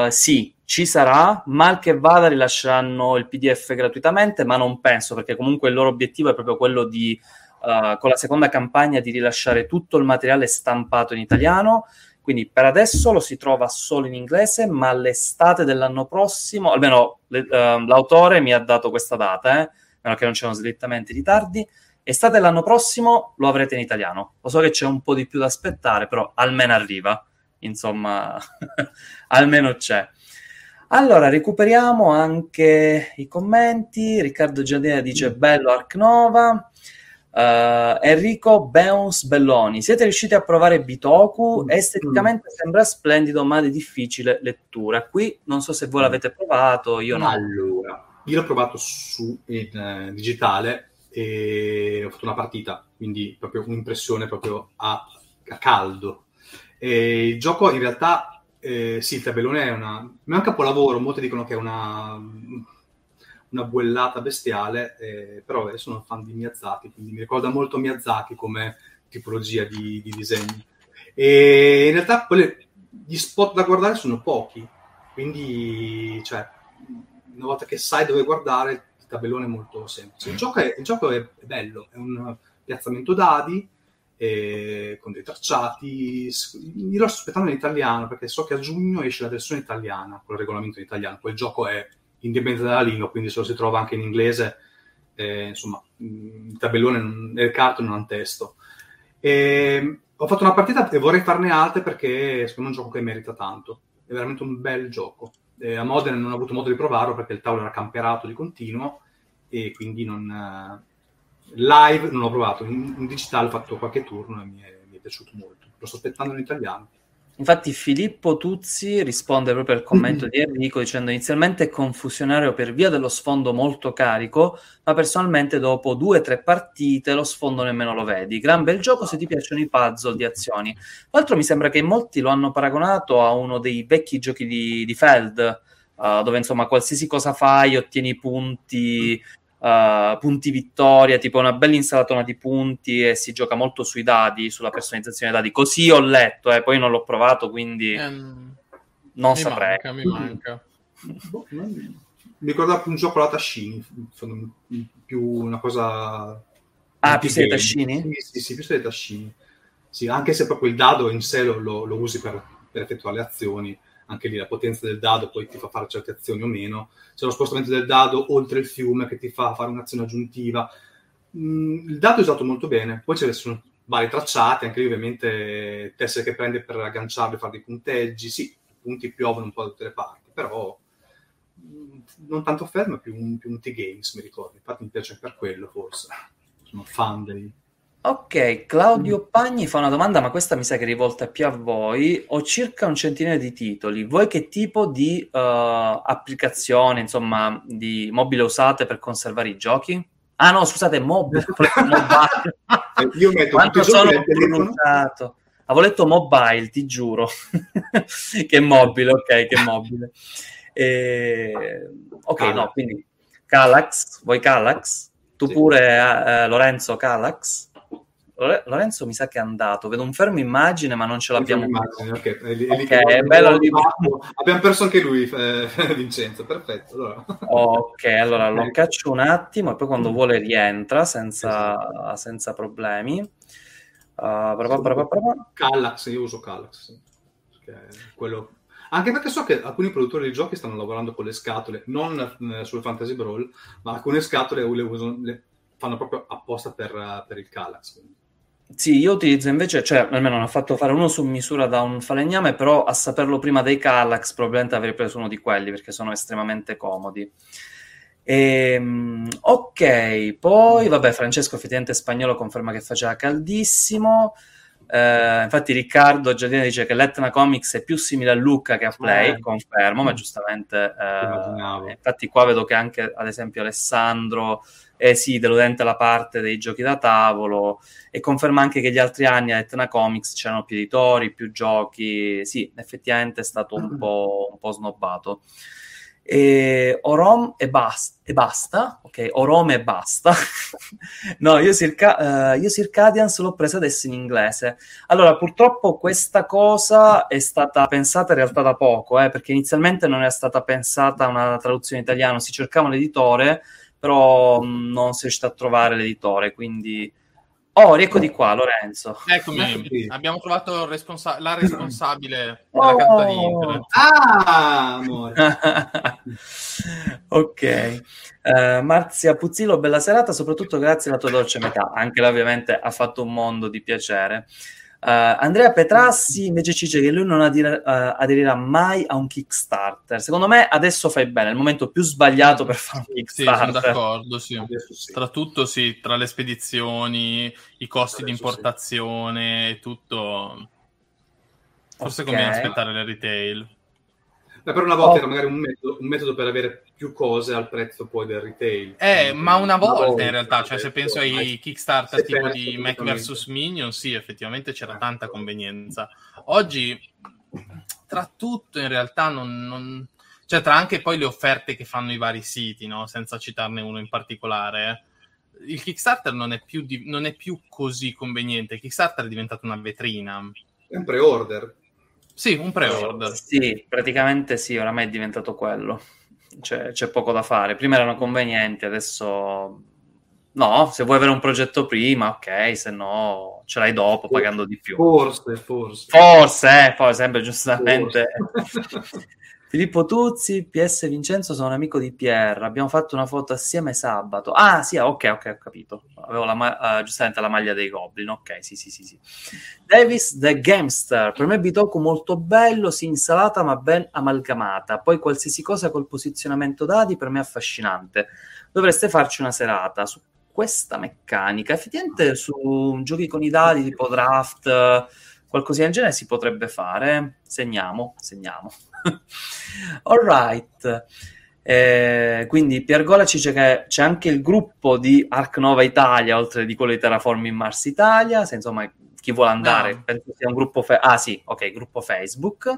sì, ci sarà, mal che vada rilasceranno il PDF gratuitamente, ma non penso, perché comunque il loro obiettivo è proprio quello di, con la seconda campagna, di rilasciare tutto il materiale stampato in italiano. Quindi per adesso lo si trova solo in inglese, ma l'estate dell'anno prossimo, almeno l'autore mi ha dato questa data, meno che non c'erano slittamenti, ritardi, estate dell'anno prossimo lo avrete in italiano. Lo so che c'è un po' di più da aspettare, però almeno arriva, insomma, almeno c'è. Allora, recuperiamo anche i commenti. Riccardo Giardina dice bello Ark Nova. Enrico Beons Belloni, siete riusciti a provare Bitoku? Esteticamente sembra splendido, ma di difficile lettura. Qui non so se voi l'avete provato, io no. Allora, io l'ho provato su digitale e ho fatto una partita, quindi proprio un'impressione proprio a caldo. E il gioco in realtà, sì, il tabellone è un capolavoro, molti dicono che è una buellata bestiale, però io sono un fan di Miyazaki, quindi mi ricorda molto Miyazaki come tipologia di disegni. E in realtà gli spot da guardare sono pochi, quindi cioè, una volta che sai dove guardare, il tabellone è molto semplice. Il gioco è bello, è un piazzamento dadi, con dei tracciati. Io lo sto aspettando in italiano, perché so che a giugno esce la versione italiana, con il regolamento in italiano. Quel gioco è indipendente dalla lingua, quindi se lo si trova anche in inglese, insomma, il tabellone e le carte non hanno testo. Ho fatto una partita e vorrei farne altre, perché secondo me è un gioco che merita tanto, è veramente un bel gioco. A Modena non ho avuto modo di provarlo perché il tavolo era camperato di continuo, e quindi live non l'ho provato. In digitale ho fatto qualche turno e mi è piaciuto molto, lo sto aspettando in italiano. Infatti Filippo Tuzzi risponde proprio al commento di Enrico dicendo: inizialmente è confusionario per via dello sfondo molto carico, ma personalmente dopo 2 o 3 partite lo sfondo nemmeno lo vedi. Gran bel gioco se ti piacciono i puzzle di azioni. Tra l'altro mi sembra che in molti lo hanno paragonato a uno dei vecchi giochi di Feld, dove insomma qualsiasi cosa fai ottieni punti vittoria, tipo una bella insalatona di punti, e si gioca molto sui dadi, sulla personalizzazione dei dadi. Così ho letto, poi non l'ho provato, quindi non saprei. Mi manca. Mi ricordava più un gioco alla Tascini, più una cosa... Ah, più sei Tascini? Sì, più sei Tascini. Sì, anche se proprio il dado in sé lo usi per effettuare le azioni. Anche lì la potenza del dado poi ti fa fare certe azioni o meno. C'è lo spostamento del dado oltre il fiume che ti fa fare un'azione aggiuntiva. Il dado è usato molto bene. Poi ci sono vari tracciati, anche lì ovviamente tessere che prende per agganciarle, fare dei punteggi. Sì, i punti piovono un po' da tutte le parti, però non tanto fermo, più un T-Games, mi ricordo. Infatti mi piace per quello, forse. Sono fan dei... Ok, Claudio Pagni fa una domanda, ma questa mi sa che è rivolta più a voi. Ho circa un centinaio di titoli. Voi che tipo di applicazione, insomma, di mobile usate per conservare i giochi? Ah no, scusate, mobile. Io metto quanto sono pronunciato. Avevo letto mobile, ti giuro. Che mobile, ok, che mobile. Ok, Calax. No, quindi Calax, voi Calax? Tu sì. Pure Lorenzo Calax? Lorenzo mi sa che è andato, vedo un fermo immagine ma non ce l'abbiamo. Okay. È bello lì. Abbiamo perso anche lui, Vincenzo, perfetto. Allora. Ok, allora lo caccio un attimo e poi quando vuole rientra senza problemi. Calax, io uso Calax. Quello. Anche perché so che alcuni produttori di giochi stanno lavorando con le scatole, non sul Fantasy Brawl, ma alcune scatole le fanno proprio apposta per il Calax. Quindi. Sì, io utilizzo invece, cioè almeno ne ho fatto fare uno su misura da un falegname, però a saperlo prima dei Calax probabilmente avrei preso uno di quelli perché sono estremamente comodi. Ok, poi vabbè, Francesco effettivamente spagnolo conferma che faceva caldissimo. Infatti Riccardo Giardina dice che l'Etna Comics è più simile a Lucca che a Play, confermo, ma giustamente infatti qua vedo che anche ad esempio Alessandro sì, deludente la parte dei giochi da tavolo, e conferma anche che gli altri anni a Etna Comics c'erano più editori, più giochi. Sì, effettivamente è stato un po' snobbato. Orom e basta, ok, Orom e basta. No, io Circadians l'ho presa adesso in inglese. Allora, purtroppo questa cosa è stata pensata in realtà da poco, perché inizialmente non era stata pensata una traduzione italiana, si cercava un editore, però non si è riuscito a trovare l'editore, quindi... Oh, riecco di qua, Lorenzo. Eccomi, abbiamo trovato la responsabile della caduta di internet. Ah, amore. Ok. Marzia Puzzillo, bella serata, soprattutto grazie alla tua dolce metà. Anche lei ovviamente ha fatto un mondo di piacere. Andrea Petrassi invece ci dice che lui non aderirà mai a un Kickstarter. Secondo me adesso fai bene, è il momento più sbagliato per fare un Kickstarter. Sì, sono d'accordo, sì. Sì. Tra tutto, sì, tra le spedizioni, i costi di importazione e tutto. Forse conviene aspettare le retail. Ma per una volta era magari un metodo per avere più cose al prezzo poi del retail. Ma una volta in realtà, cioè se penso ai Kickstarter tipo di Mac vs. Minion, sì, effettivamente c'era tanta convenienza. Oggi, tra tutto, in realtà non... Cioè, tra anche poi le offerte che fanno i vari siti, no? Senza citarne uno in particolare, il Kickstarter non è più così conveniente. Il Kickstarter è diventato una vetrina. È un pre-order. Sì, un pre-order. Sì, praticamente sì, oramai è diventato quello. Cioè, c'è poco da fare. Prima erano convenienti, adesso... No, se vuoi avere un progetto prima, ok, se no ce l'hai dopo, pagando di più. Forse, poi sempre giustamente. Filippo Tuzzi, PS Vincenzo, sono un amico di Pier. Abbiamo fatto una foto assieme sabato. Ah, sì, ok, ho capito. Avevo giustamente la maglia dei Goblin, ok, sì. Davis, The GameStar. Per me Bitoku molto bello, sì, insalata ma ben amalgamata. Poi qualsiasi cosa col posizionamento dati per me è affascinante. Dovreste farci una serata su questa meccanica. Effettivamente su giochi con i dati tipo draft... Qualcosa del genere si potrebbe fare. Segniamo. All right. Quindi Pier Gola ci dice che c'è anche il gruppo di Ark Nova Italia, oltre di quello di Terraforming Mars Italia. Se insomma chi vuole andare, penso sia un gruppo... gruppo Facebook.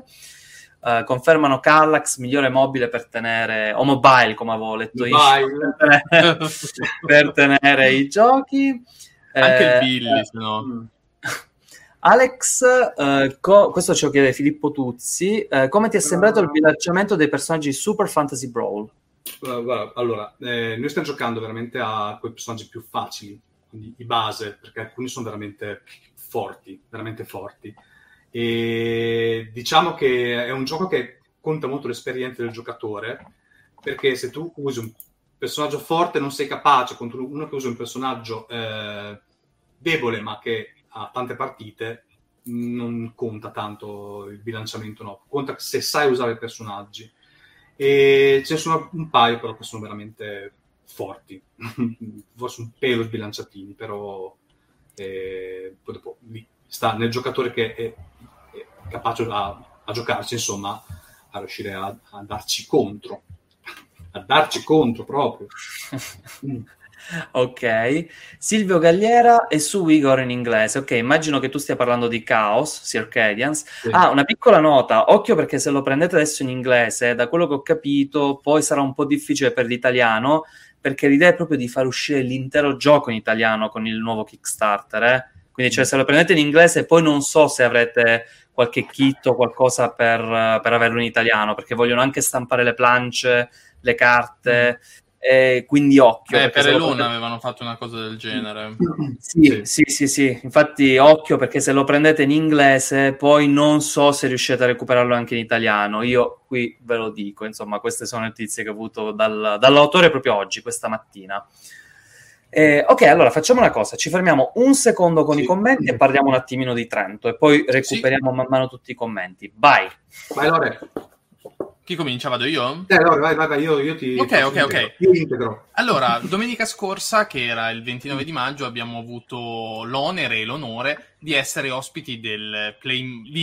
Confermano Kallax, migliore mobile per tenere... o mobile, come avevo letto io. Per tenere i giochi. Anche il Billy, se no... Alex, questo ce lo chiede Filippo Tuzzi, come ti è sembrato il bilanciamento dei personaggi Super Fantasy Brawl? Allora, noi stiamo giocando veramente a quei personaggi più facili, quindi di base, perché alcuni sono veramente forti. E diciamo che è un gioco che conta molto l'esperienza del giocatore, perché se tu usi un personaggio forte non sei capace contro uno che usa un personaggio debole ma che a tante partite non conta tanto il bilanciamento, no, conta se sai usare i personaggi, e ce ne sono un paio però che sono veramente forti, forse un pelo sbilanciatini, però poi dopo lì sta nel giocatore che è capace a giocarci, insomma, a riuscire a darci contro proprio. Ok, Silvio Galliera è su Igor in inglese. Ok, immagino che tu stia parlando di Chaos, Circadians. Sì. Ah, una piccola nota, occhio perché se lo prendete adesso in inglese, da quello che ho capito, poi sarà un po' difficile per l'italiano, perché l'idea è proprio di far uscire l'intero gioco in italiano con il nuovo Kickstarter, Quindi cioè, se lo prendete in inglese, poi non so se avrete qualche kit o qualcosa per averlo in italiano, perché vogliono anche stampare le plance, le carte... quindi occhio, per Eluna avevano fatto una cosa del genere. Sì. Infatti occhio, perché se lo prendete in inglese poi non so se riuscite a recuperarlo anche in italiano. Io qui ve lo dico, insomma, queste sono notizie che ho avuto dall'autore proprio oggi, questa mattina. Ok, allora facciamo una cosa, ci fermiamo un secondo con i commenti e parliamo un attimino di Trento e poi recuperiamo man mano tutti i commenti. Vai Lore. Chi comincia? Vado io? Vai, io ti... Ok. Io integro. Allora, domenica scorsa, che era il 29 di maggio, abbiamo avuto l'onere e l'onore di essere ospiti del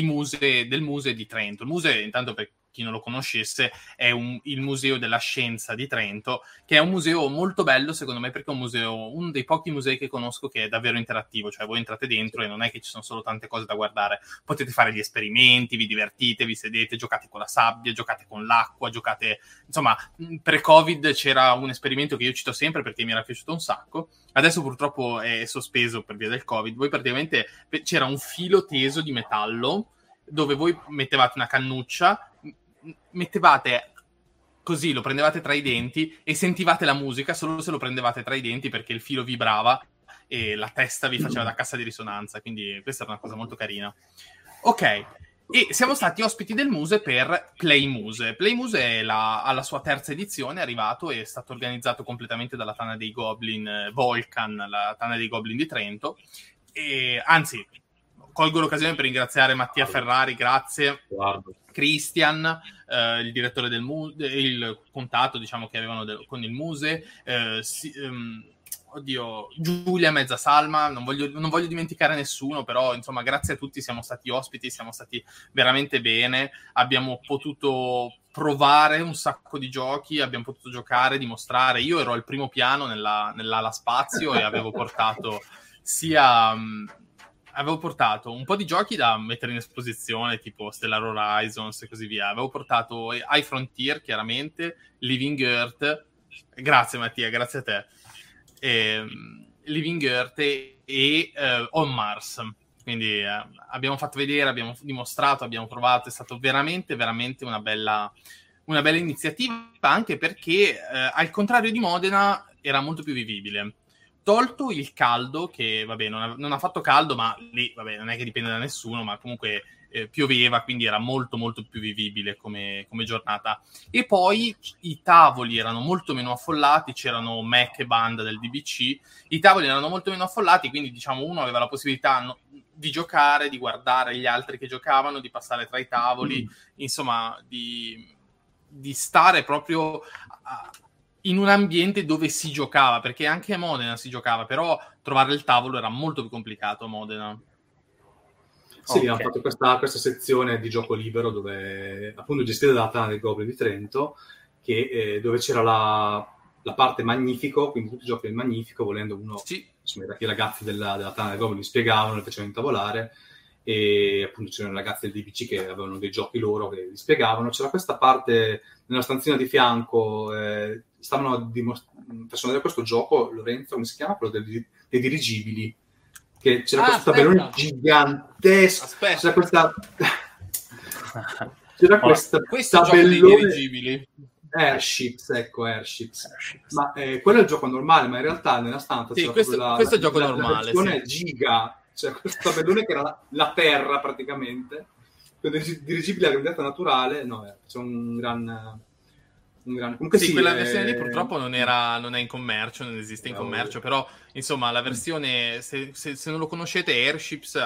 Museo di Trento. Il museo, intanto per chi non lo conoscesse, è il Museo della Scienza di Trento, che è un museo molto bello, secondo me, perché è un museo, uno dei pochi musei che conosco che è davvero interattivo, cioè voi entrate dentro e non è che ci sono solo tante cose da guardare, potete fare gli esperimenti, vi divertite, vi sedete, giocate con la sabbia, giocate con l'acqua, giocate... Insomma, pre-Covid c'era un esperimento che io cito sempre perché mi era piaciuto un sacco, adesso purtroppo è sospeso per via del Covid, voi praticamente c'era un filo teso di metallo dove voi mettevate una cannuccia, mettevate così, lo prendevate tra i denti e sentivate la musica solo se lo prendevate tra i denti, perché il filo vibrava e la testa vi faceva da cassa di risonanza, quindi questa era una cosa molto carina. Ok, e siamo stati ospiti del Muse per Play Muse. Play Muse è alla sua terza edizione, è arrivato e è stato organizzato completamente dalla Tana dei Goblin, Volcan, la Tana dei Goblin di Trento, e anzi colgo l'occasione per ringraziare Mattia Ferrari, grazie, Cristian, il direttore del Muse, il contatto, diciamo, che avevano con il Muse, oddio, Giulia Mezzasalma, non voglio dimenticare nessuno, però insomma grazie a tutti, siamo stati ospiti, siamo stati veramente bene, abbiamo potuto provare un sacco di giochi, abbiamo potuto giocare, dimostrare, io ero al primo piano nell'ala spazio e avevo portato un po' di giochi da mettere in esposizione, tipo Stellar Horizons e così via. Avevo portato High Frontier, chiaramente, Living Earth, grazie Mattia, grazie a te, Living Earth e On Mars. Quindi abbiamo fatto vedere, abbiamo dimostrato, abbiamo provato, è stato veramente, veramente una bella iniziativa, anche perché al contrario di Modena era molto più vivibile. Tolto il caldo, che vabbè non ha fatto caldo, ma lì vabbè non è che dipende da nessuno, ma comunque pioveva, quindi era molto molto più vivibile come giornata. E poi i tavoli erano molto meno affollati, c'erano Mac e banda del DBC, i tavoli erano molto meno affollati, quindi diciamo uno aveva la possibilità di giocare, di guardare gli altri che giocavano, di passare tra i tavoli, insomma di stare proprio... in un ambiente dove si giocava, perché anche a Modena si giocava, però trovare il tavolo era molto più complicato a Modena. Sì, okay. Hanno fatto questa sezione di gioco libero, dove appunto gestita dalla Tana dei Goblin di Trento, che dove c'era la parte magnifico, quindi tutti i giochi del magnifico, volendo uno, sì. Insomma, i ragazzi della Tana dei Goblin spiegavano, li facevano intavolare, e appunto c'erano ragazzi del DPC che avevano dei giochi loro che li spiegavano. C'era questa parte nella stanzina di fianco, stavano facendo vedere questo gioco, Lorenzo, come si chiama? Quello dei dirigibili, che c'era questo tabellone gigantesco, aspetta. Questo tabellone... gioco dei dirigibili Airships. Ma quello è il gioco normale, ma in realtà nella stanza sì, c'era questo è il gioco normale, sì. Giga, cioè questo tabellone che era la terra praticamente, con dirigibile alla grandezza naturale. No, c'è un gran... Comunque sì, quella versione lì purtroppo non è in commercio, non esiste in commercio, però insomma la versione, se non lo conoscete, Airships,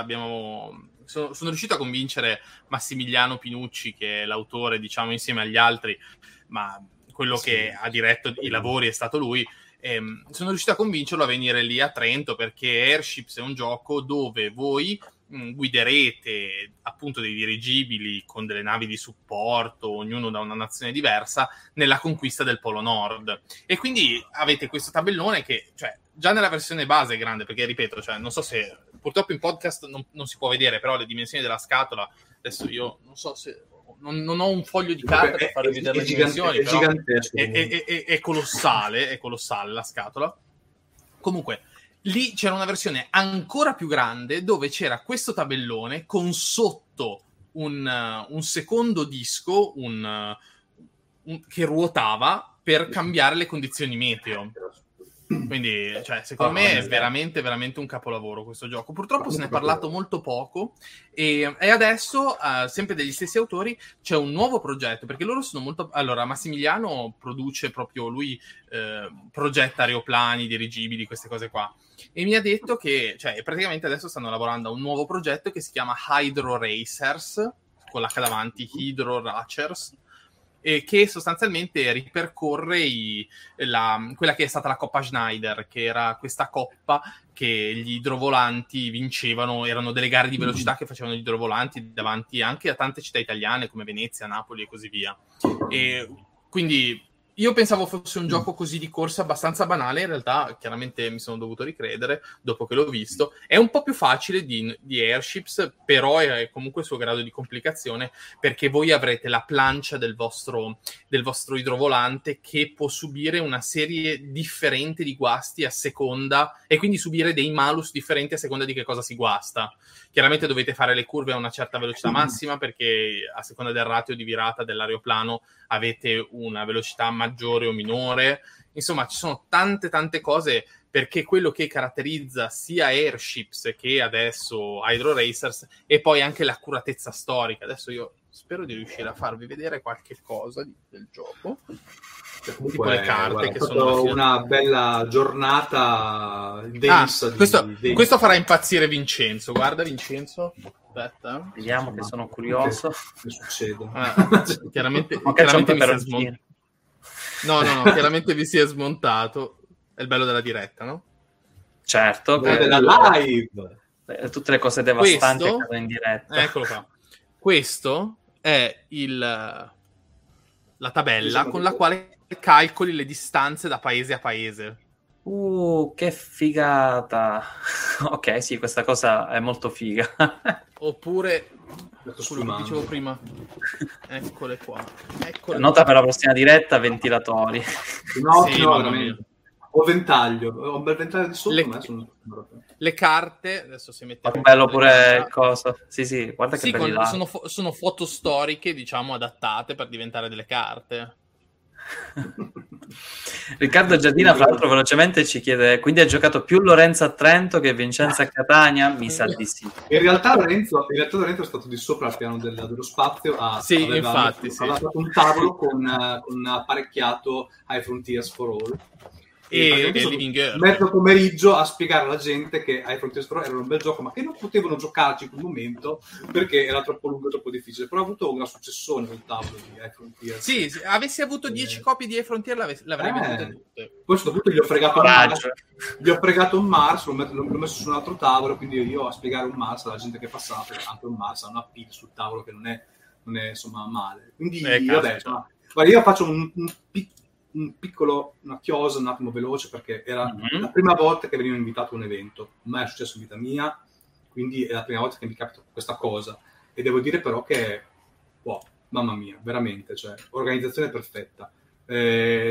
sono riuscito a convincere Massimiliano Pinucci, che è l'autore, diciamo, insieme agli altri, ma quello che ha diretto i lavori è stato lui. Sono riuscito a convincerlo a venire lì a Trento, perché Airships è un gioco dove voi guiderete appunto dei dirigibili con delle navi di supporto, ognuno da una nazione diversa, nella conquista del Polo Nord. E quindi avete questo tabellone che, cioè, già nella versione base è grande, perché ripeto, cioè, non so se purtroppo in podcast non si può vedere, però le dimensioni della scatola, adesso io non so se... Non ho un foglio di carta per farvi vedere le dimensioni, però è colossale la scatola. Comunque, lì c'era una versione ancora più grande, dove c'era questo tabellone con sotto un secondo disco che ruotava per cambiare le condizioni meteo. Quindi, cioè, secondo me è veramente, veramente un capolavoro questo gioco. Purtroppo se ne è parlato molto poco, e adesso, sempre degli stessi autori, c'è un nuovo progetto, perché loro sono molto... Allora, Massimiliano produce proprio, lui progetta aeroplani, dirigibili, queste cose qua, e mi ha detto che, cioè, praticamente adesso stanno lavorando a un nuovo progetto che si chiama Hydro Racers, con l'H davanti, Hydro Racers, che sostanzialmente ripercorre quella che è stata la Coppa Schneider, che era questa coppa che gli idrovolanti vincevano, erano delle gare di velocità che facevano gli idrovolanti davanti anche a tante città italiane come Venezia, Napoli e così via. E quindi io pensavo fosse un gioco così di corsa abbastanza banale, in realtà chiaramente mi sono dovuto ricredere dopo che l'ho visto. È un po' più facile di Airships, però è comunque il suo grado di complicazione, perché voi avrete la plancia del vostro idrovolante che può subire una serie differente di guasti a seconda, e quindi subire dei malus differenti a seconda di che cosa si guasta. Chiaramente dovete fare le curve a una certa velocità massima, perché a seconda del ratio di virata dell'aeroplano avete una velocità maggiore o minore. Insomma, ci sono tante cose, perché quello che caratterizza sia Airships che adesso Hydro Racers è poi anche l'accuratezza storica. Adesso io spero di riuscire a farvi vedere qualche cosa del gioco, tipo le carte, guarda, che sono una bella giornata densa. Questo farà impazzire Vincenzo. Guarda Vincenzo, aspetta, vediamo, che sono curioso che succede. Chiaramente mi si è smontato. No, chiaramente vi si è smontato. È il bello della diretta, no? Certo, della live. Tutte le cose devastanti che cadono in diretta. Eccolo qua. Questo è la tabella con la quale calcoli le distanze da paese a paese. Che figata. Ok, sì, questa cosa è molto figa. Oppure quello che dicevo prima. Eccole qua. Nota per la prossima diretta: ventilatori. No, sì, no. O ventaglio. Ho un bel ventaglio di sotto. Le carte. Adesso si mette. Bello pure il coso. Sì, guarda che bello. Sono foto storiche, diciamo, adattate per diventare delle carte. Riccardo Giardina, fra l'altro, velocemente ci chiede: quindi ha giocato più Lorenzo a Trento che Vincenzo a Catania? Mi sa di sì. In realtà Lorenzo è stato di sopra al piano dello spazio. Aveva fatto un tavolo con apparecchiato High Frontiers for All. E mezzo pomeriggio a spiegare alla gente che High Frontier era un bel gioco, ma che non potevano giocarci in quel momento perché era troppo lungo e troppo difficile. Però ha avuto una successione sul tavolo di High Frontier. Sì, se avessi avuto 10 copie di High Frontier l'avrei venduta tutte. Poi a questo punto gli ho fregato un Mars, l'ho messo su un altro tavolo, quindi io a spiegare un Mars alla gente che passava, perché anche un Mars ha una P sul tavolo che non è insomma male. Quindi vabbè, guarda, io faccio una chiosa un attimo veloce, perché era la prima volta che venivo invitato a un evento, mai è successo in vita mia, quindi è la prima volta che mi capita questa cosa, e devo dire però che wow, mamma mia, veramente, cioè, organizzazione perfetta,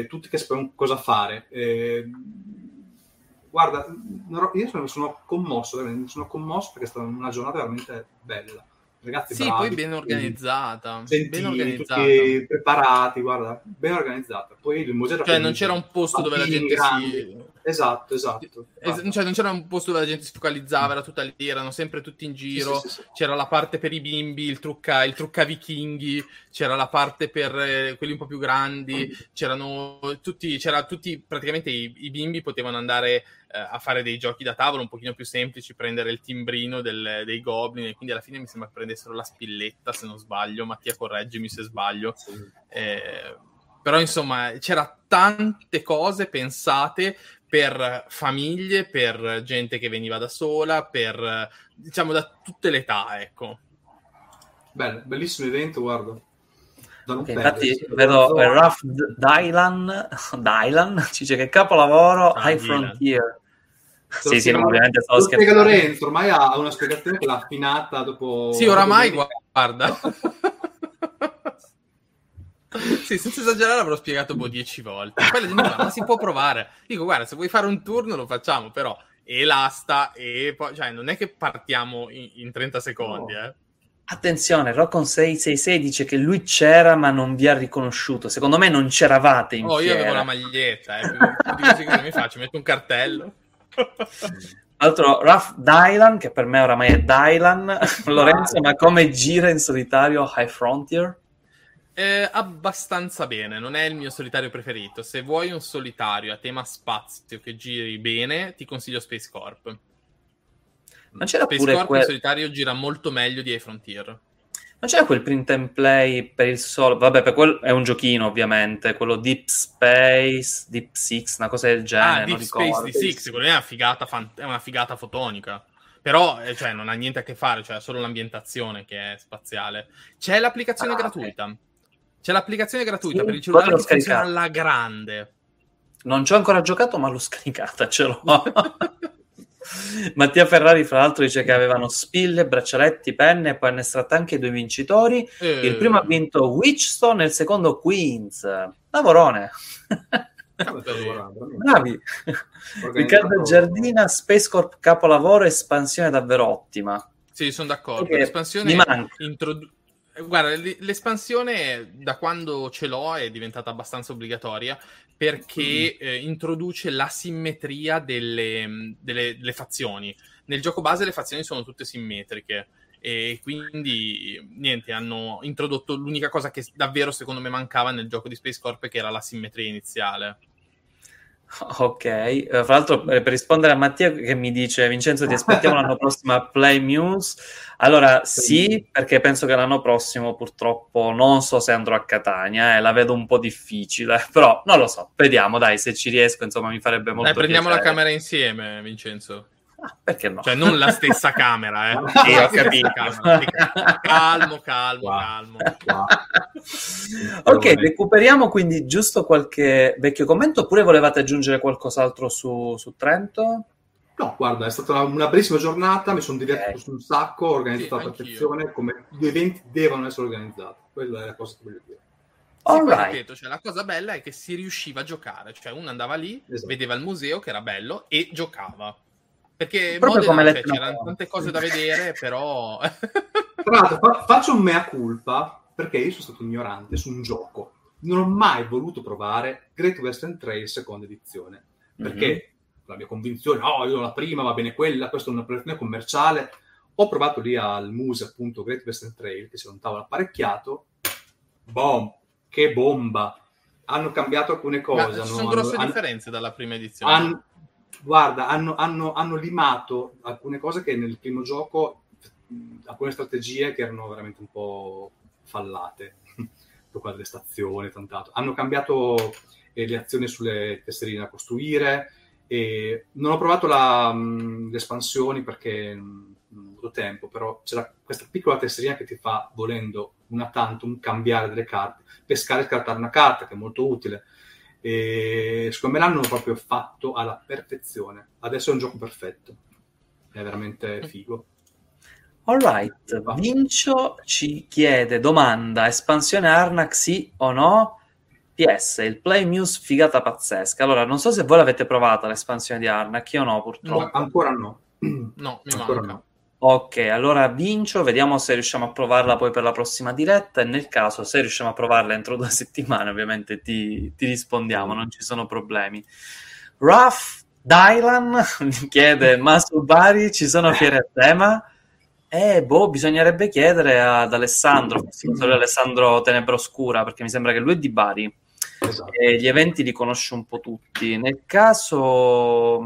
tutti che sapevano cosa fare, guarda, io sono commosso perché è stata una giornata veramente bella, ragazzi, sì, bravi, poi ben organizzata, tutti preparati, guarda, ben organizzata. Poi il museo, cioè, non c'era un posto dove la gente si... Esatto. Cioè, non c'era un posto dove la gente si focalizzava, era tutta lì, erano sempre tutti in giro, sì. C'era la parte per i bimbi, il trucca vichinghi, c'era la parte per quelli un po' più grandi, c'era tutti praticamente i bimbi potevano andare a fare dei giochi da tavolo un pochino più semplici, prendere il timbrino dei goblin, e quindi alla fine mi sembra che prendessero la spilletta, se non sbaglio. Mattia, correggimi se sbaglio. Sì. Però insomma c'era tante cose pensate per famiglie, per gente che veniva da sola, per, diciamo, da tutte le età, ecco. Bellissimo evento, guarda. Okay, infatti vedo Raph Dylan ci dice che capolavoro High Frontier. Sì, no, ovviamente stavo scherzando. Lorenzo ormai ha una spiegazione che l'ha affinata dopo. Sì, oramai guarda. Sì, senza esagerare l'avrò spiegato 10 volte. Poi la gente fa, ma si può provare. Dico, guarda, se vuoi fare un turno lo facciamo, però e l'asta e poi, cioè, non è che partiamo in 30 secondi, no. Attenzione, Rocon 666 dice che lui c'era ma non vi ha riconosciuto. Secondo me non c'eravate in fiera. Io avevo la maglietta, Cosa mi faccio? Metto un cartello. Altro Raph Dylan, che per me oramai è Dylan. Lorenzo, ma come gira in solitario High Frontier? Abbastanza bene, non è il mio solitario preferito. Se vuoi un solitario a tema spazio che giri bene, ti consiglio Space Corp. Non c'era Space Corp, il solitario gira molto meglio di High Frontier. Non c'è quel print and play per il solo... Vabbè, per quello è un giochino, ovviamente. Quello Deep Space, Deep Six, una cosa del genere. Ah, Deep Space, Deep Six, quello è una figata, è una figata fotonica. Però, cioè, non ha niente a che fare, cioè, solo l'ambientazione che è spaziale. C'è l'applicazione gratuita. Okay. C'è l'applicazione gratuita, sì, per il cellulare che funziona alla grande. Non ci ho ancora giocato, ma l'ho scaricata, ce l'ho. Mattia Ferrari, fra l'altro, dice che avevano spille, braccialetti, penne e poi hanno estratto anche i due vincitori. Il primo ha vinto Witchstone e il secondo Queens. Lavorone. Bravi. Riccardo Giardina, Space Corp capolavoro, espansione davvero ottima. Sì, sono d'accordo. Okay. L'espansione guarda, l'espansione da quando ce l'ho è diventata abbastanza obbligatoria, perché introduce l'asimmetria delle fazioni. Nel gioco base le fazioni sono tutte simmetriche e quindi niente, hanno introdotto l'unica cosa che davvero secondo me mancava nel gioco di Space Corp, che era la simmetria iniziale. Ok, fra l'altro per rispondere a Mattia che mi dice Vincenzo ti aspettiamo l'anno prossimo a Play Muse, allora sì, perché penso che l'anno prossimo purtroppo non so se andrò a Catania e la vedo un po' difficile, però non lo so, vediamo dai, se ci riesco insomma mi farebbe molto prendiamo piacere. La camera insieme, Vincenzo. Ah, perché no? Cioè non la stessa camera, eh? Sì, ho capito. Calmo. Wow. Ok, recuperiamo quindi giusto qualche vecchio commento, oppure volevate aggiungere qualcos'altro su Trento? No, guarda, è stata una bellissima giornata, mi sono divertito su un sacco, ho organizzato alla perfezione, come gli eventi devono essere organizzati. Quella è la cosa che voglio dire. Ripeto, cioè, la cosa bella è che si riusciva a giocare, cioè uno andava lì, vedeva il museo che era bello e giocava. Perché proprio come cioè, c'erano tante cose da vedere, però tra l'altro faccio un mea culpa, perché io sono stato ignorante su un gioco, non ho mai voluto provare Great Western Trail seconda edizione, perché la mia convinzione, io la prima va bene quella, questa è una produzione commerciale. Ho provato lì al museo appunto Great Western Trail, che si era un tavolo apparecchiato, che bomba, hanno cambiato alcune cose. Ma ci sono grosse differenze dalla prima edizione. Guarda, hanno limato alcune cose che nel primo gioco, alcune strategie che erano veramente un po' fallate, delle stazioni, tant'altro. Hanno cambiato le azioni sulle tesserine da costruire. E non ho provato le espansioni perché non ho tempo, però c'era questa piccola tesserina che ti fa, volendo una tantum, cambiare delle carte, pescare e scartare una carta, che è molto utile. E secondo me l'hanno proprio fatto alla perfezione. Adesso è un gioco perfetto, è veramente figo. Alright, Vincio ci chiede, domanda, espansione Arnak sì o no? PS, il Play Muse figata pazzesca. Allora, non so se voi l'avete provata l'espansione di Arnak, io no purtroppo. No, ancora no. No, mi ancora manca. No. Ok, allora Vincio, vediamo se riusciamo a provarla poi per la prossima diretta, e nel caso, se riusciamo a provarla entro 2 settimane, ovviamente ti rispondiamo, non ci sono problemi. Raph Dylan mi chiede, ma su Bari ci sono fiere a tema? Bisognerebbe chiedere ad Alessandro, Alessandro Tenebroscura, perché mi sembra che lui è di Bari. Esatto. E gli eventi li conosce un po' tutti. Nel caso,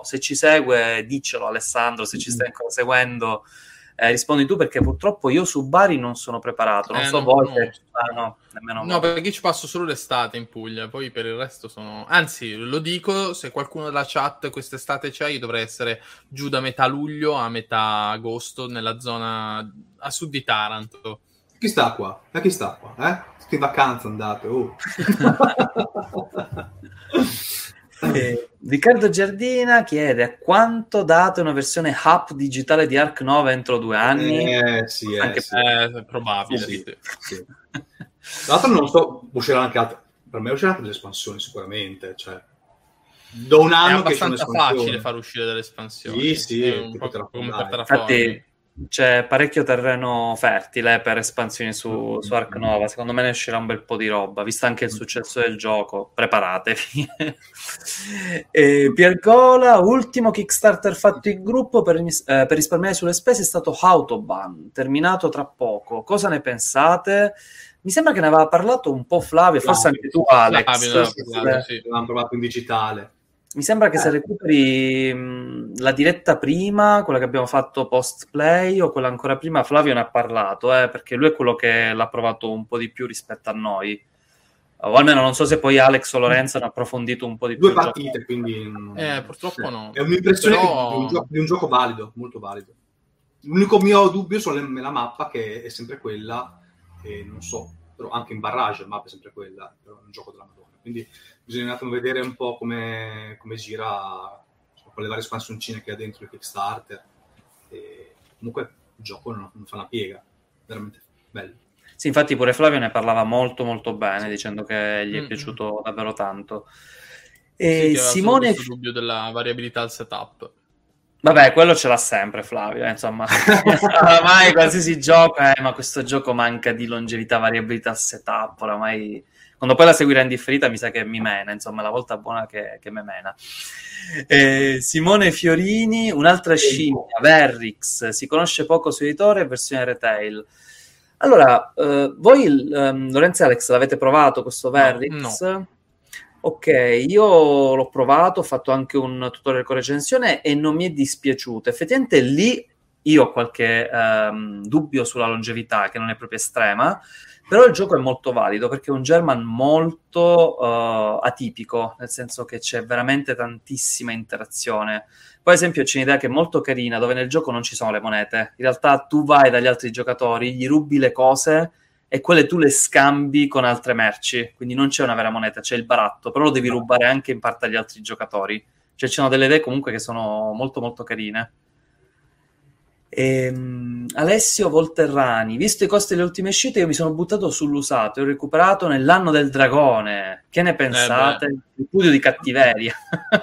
se ci segue, diccelo Alessandro, se ci stai ancora seguendo, rispondi tu, perché purtroppo io su Bari non sono preparato, non so voi. No, perché ci passo solo l'estate in Puglia, poi per il resto sono... Anzi, lo dico, se qualcuno della chat quest'estate c'è, io dovrei essere giù da metà luglio a metà agosto nella zona a sud di Taranto. Chi sta qua? Chi sta qua? Tutti in vacanza andate. Riccardo Giardina chiede quanto date una versione hub digitale di Ark 9 entro 2 anni. È probabile. Sì. Tra l'altro non so, uscirà anche altro. Per me uscirà anche delle espansioni sicuramente. Cioè, da un anno è abbastanza facile far uscire delle espansioni. Sì, un po' come per Terraform. C'è parecchio terreno fertile per espansioni su Ark Nova. Secondo me ne uscirà un bel po' di roba, visto anche il successo del gioco. Preparatevi. Pier Gola, ultimo Kickstarter fatto in gruppo per risparmiare sulle spese è stato Autobahn, terminato tra poco. Cosa ne pensate? Mi sembra che ne aveva parlato un po' Flavio, forse anche tu Alex. L'avevamo provato in digitale. Mi sembra che se recuperi la diretta prima, quella che abbiamo fatto post play o quella ancora prima, Flavio ne ha parlato, perché lui è quello che l'ha provato un po' di più rispetto a noi. O almeno non so se poi Alex o Lorenzo hanno approfondito un po' di più. Due partite, quindi... purtroppo no. È un'impressione di un gioco valido, molto valido. L'unico mio dubbio sulla mappa, che è sempre quella, e non so, però anche in barrage la mappa è sempre quella, però è un gioco della Madonna. Quindi bisogna vedere un po' come gira, insomma, con le varie espansioncine che ha dentro il Kickstarter. E comunque il gioco non fa una piega, veramente bello. Sì, infatti pure Flavio ne parlava molto molto bene, sì, dicendo che gli è piaciuto davvero tanto. E sì, Simone... questo dubbio della variabilità al setup. Vabbè, quello ce l'ha sempre Flavio, insomma. Oramai qualsiasi gioco, ma questo gioco manca di longevità, variabilità al setup, oramai... Quando poi la seguirà in differita mi sa che mi mena, insomma, è la volta buona che me mena. Simone Fiorini, un'altra scimmia, Verrix, si conosce poco su editore e versione retail. Allora, voi, Lorenzo e Alex, l'avete provato questo Verrix? No. Ok, io l'ho provato, ho fatto anche un tutorial con recensione e non mi è dispiaciuto. Effettivamente lì io ho qualche dubbio sulla longevità, che non è proprio estrema, però il gioco è molto valido perché è un German molto atipico, nel senso che c'è veramente tantissima interazione. Poi ad esempio c'è un'idea che è molto carina, dove nel gioco non ci sono le monete, in realtà tu vai dagli altri giocatori, gli rubi le cose e quelle tu le scambi con altre merci, quindi non c'è una vera moneta, c'è il baratto, però lo devi rubare anche in parte agli altri giocatori, cioè ci sono delle idee comunque che sono molto molto carine. Alessio Volterrani, visto i costi delle ultime uscite io mi sono buttato sull'usato e ho recuperato Nell'anno del dragone, che ne pensate? Il pudio di cattiveria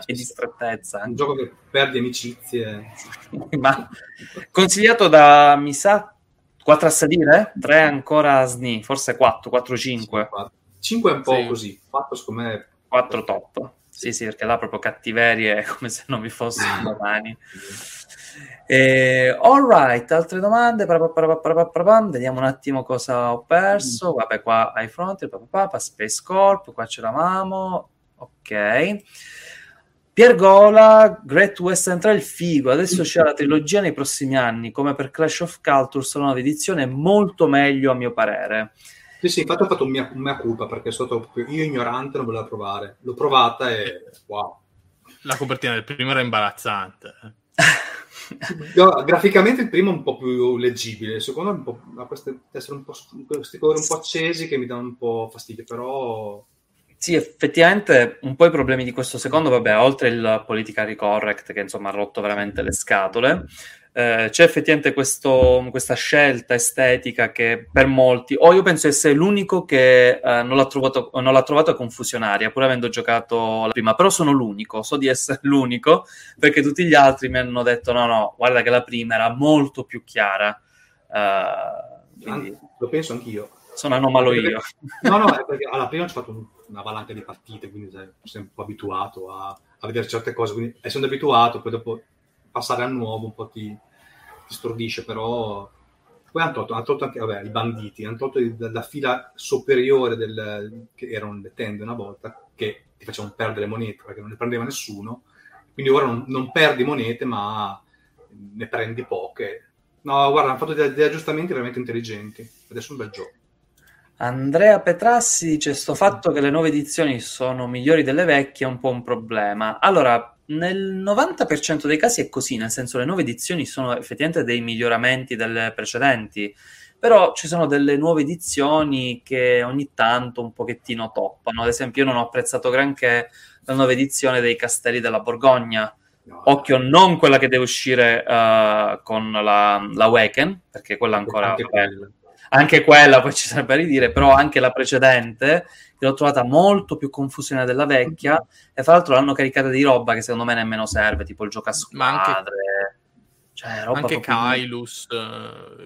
e di strettezza, un gioco che perde amicizie. Ma consigliato da, mi sa, 4 a salire? 3 ancora a sni, forse 4, 5 5 è un po' così, 4 secondo me 4 top, sì perché là proprio cattiveria è come se non vi fosse domani. All right, altre domande? Vediamo un attimo cosa ho perso. Vabbè, qua High Frontier, Space Corp, qua ce l'avamo. Ok, Pier Gola, Great Western Trail, figo. Adesso c'è la trilogia nei prossimi anni, come per Clash of Cultures, la nuova edizione, molto meglio a mio parere. Sì, infatti ho fatto mea culpa perché sono stato io ignorante, non volevo provare. L'ho provata e wow. La copertina del primo era imbarazzante. No, graficamente il primo è un po' più leggibile, il secondo è un po' questi colori un po' accesi che mi danno un po' fastidio, però sì, effettivamente un po' i problemi di questo secondo, vabbè, oltre il politically correct che insomma ha rotto veramente le scatole, c'è effettivamente questa scelta estetica che per molti, o io penso essere l'unico che non l'ha trovato confusionaria, pur avendo giocato la prima, però sono l'unico, so di essere l'unico, perché tutti gli altri mi hanno detto no, guarda che la prima era molto più chiara. Quindi... Lo penso anch'io. Sono anomalo perché... io. No, è perché alla prima ho fatto una valanga di partite, quindi sei un po' abituato a vedere certe cose, quindi essendo abituato poi dopo passare al nuovo un po' ti stordisce, però poi hanno tolto anche, vabbè, i banditi, hanno tolto la fila superiore che erano le tende una volta, che ti facevano perdere monete perché non le prendeva nessuno, quindi ora non perdi monete ma ne prendi poche. No, guarda, hanno fatto degli aggiustamenti veramente intelligenti, adesso è un bel gioco. Andrea Petrassi dice: sto fatto che le nuove edizioni sono migliori delle vecchie è un po' un problema. Allora, nel 90% dei casi è così, nel senso le nuove edizioni sono effettivamente dei miglioramenti delle precedenti, però ci sono delle nuove edizioni che ogni tanto un pochettino toppano. Ad esempio io non ho apprezzato granché la nuova edizione dei Castelli della Borgogna, occhio, non quella che deve uscire con la Waken, perché quella ancora... Anche quella poi ci sarebbe a ridire, però anche la precedente l'ho trovata molto più confusione della vecchia, e fra l'altro l'hanno caricata di roba che secondo me nemmeno serve, tipo il gioco a squadre, cioè roba anche Kailus,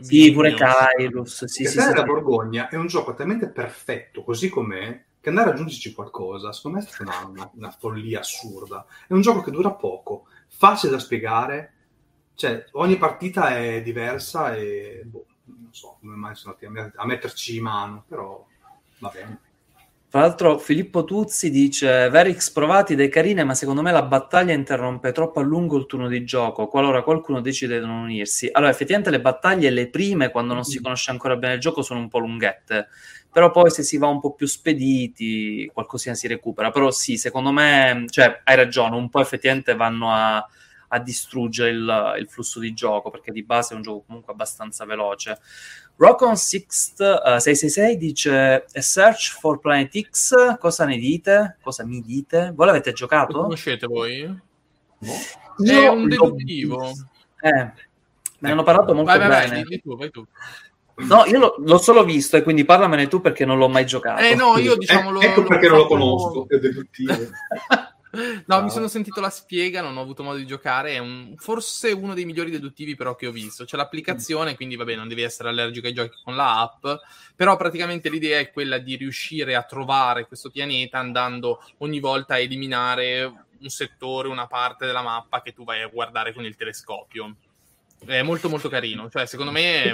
sì, pure Kailus, sì, sì, la Borgogna è un gioco talmente perfetto così com'è che andare ad aggiungerci qualcosa secondo me è stata una follia assurda. È un gioco che dura poco, facile da spiegare, cioè ogni partita è diversa e non so come mai sono andati a metterci in mano, però va bene. Tra l'altro Filippo Tuzzi dice: Verix provati dei carine, ma secondo me la battaglia interrompe troppo a lungo il turno di gioco qualora qualcuno decide di non unirsi. Allora effettivamente le battaglie, le prime, quando non si conosce ancora bene il gioco, sono un po' lunghette, però poi se si va un po' più spediti qualcosina si recupera. Però sì, secondo me, cioè, hai ragione, un po' effettivamente vanno a distruggere il flusso di gioco, perché di base è un gioco comunque abbastanza veloce. Rock on Sixth 666 dice: A Search for Planet X, cosa ne dite? Cosa mi dite? Voi l'avete giocato? Lo conoscete voi? No. È un deduttivo. Me ne hanno parlato molto bene. Vai tu. No, io l'ho solo visto, e quindi parlamene tu, perché non l'ho mai giocato. No, io diciamo ecco perché non lo conosco, è deduttivo. No, mi sono sentito la spiega, non ho avuto modo di giocare. È forse uno dei migliori deduttivi però che ho visto. C'è l'applicazione, quindi vabbè, non devi essere allergico ai giochi con la app, però praticamente l'idea è quella di riuscire a trovare questo pianeta andando ogni volta a eliminare un settore, una parte della mappa che tu vai a guardare con il telescopio. È molto molto carino, cioè secondo me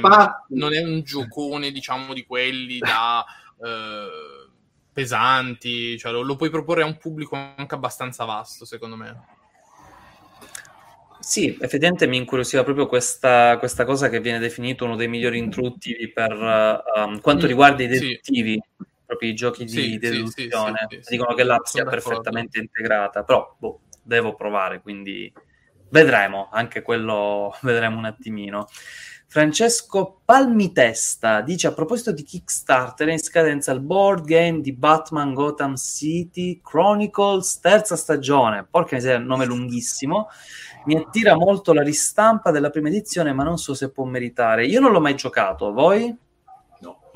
non è un giocone, diciamo, di quelli da... pesanti, cioè lo puoi proporre a un pubblico anche abbastanza vasto, secondo me. Sì, effettivamente mi incuriosiva proprio questa cosa che viene definito uno dei migliori introduttivi per quanto riguarda i deduttivi, proprio i giochi di deduzione. Sì, dicono che l'app sia perfettamente integrata, però devo provare, quindi vedremo, anche quello vedremo un attimino. Francesco Palmitesta dice: a proposito di Kickstarter, è in scadenza il board game di Batman Gotham City Chronicles, terza stagione. Porca miseria, nome lunghissimo. Mi attira molto la ristampa della prima edizione, ma non so se può meritare. Io non l'ho mai giocato, voi?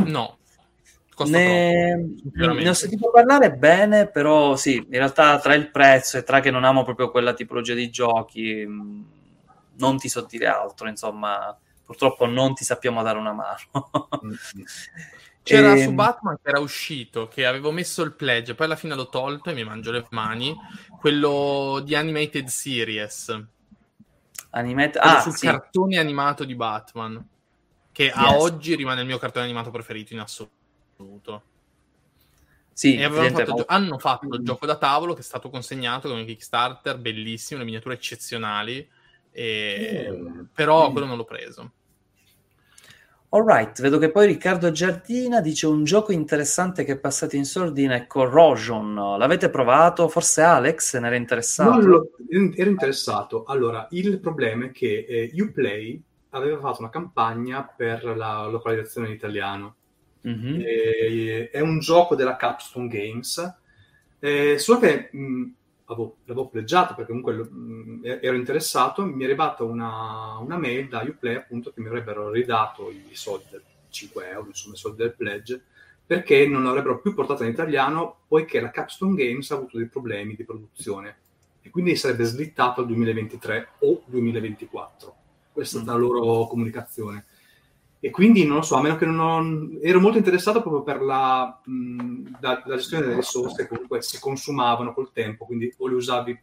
No. Ne ho sentito parlare bene, però sì, in realtà tra il prezzo e tra che non amo proprio quella tipologia di giochi, non ti so dire altro, insomma... Purtroppo non ti sappiamo dare una mano. C'era su Batman che era uscito, che avevo messo il pledge, poi alla fine l'ho tolto e mi mangio le mani, quello di Animated Series. Quello sul cartone animato di Batman, che a oggi rimane il mio cartone animato preferito in assoluto. Sì, e hanno fatto il gioco da tavolo, che è stato consegnato come Kickstarter, bellissimo, le miniature eccezionali, però quello non l'ho preso. Alright, vedo che poi Riccardo Giardina dice: un gioco interessante che è passato in sordina è Corrosion, l'avete provato? Forse Alex se ne era interessato. Ero interessato. Allora, il problema è che Uplay aveva fatto una campagna per la localizzazione in italiano. È un gioco della Capstone Games, solo che l'avevo pleggiato perché comunque ero interessato. Mi è arrivata una mail da Uplay, appunto, che mi avrebbero ridato i soldi del €5, insomma i soldi del pledge, perché non l'avrebbero più portato in italiano, poiché la Capstone Games ha avuto dei problemi di produzione e quindi sarebbe slittato al 2023 o 2024. Questa è la loro comunicazione, e quindi non lo so, a meno che ero molto interessato proprio per la gestione delle risorse che comunque si consumavano col tempo, quindi o le usavi,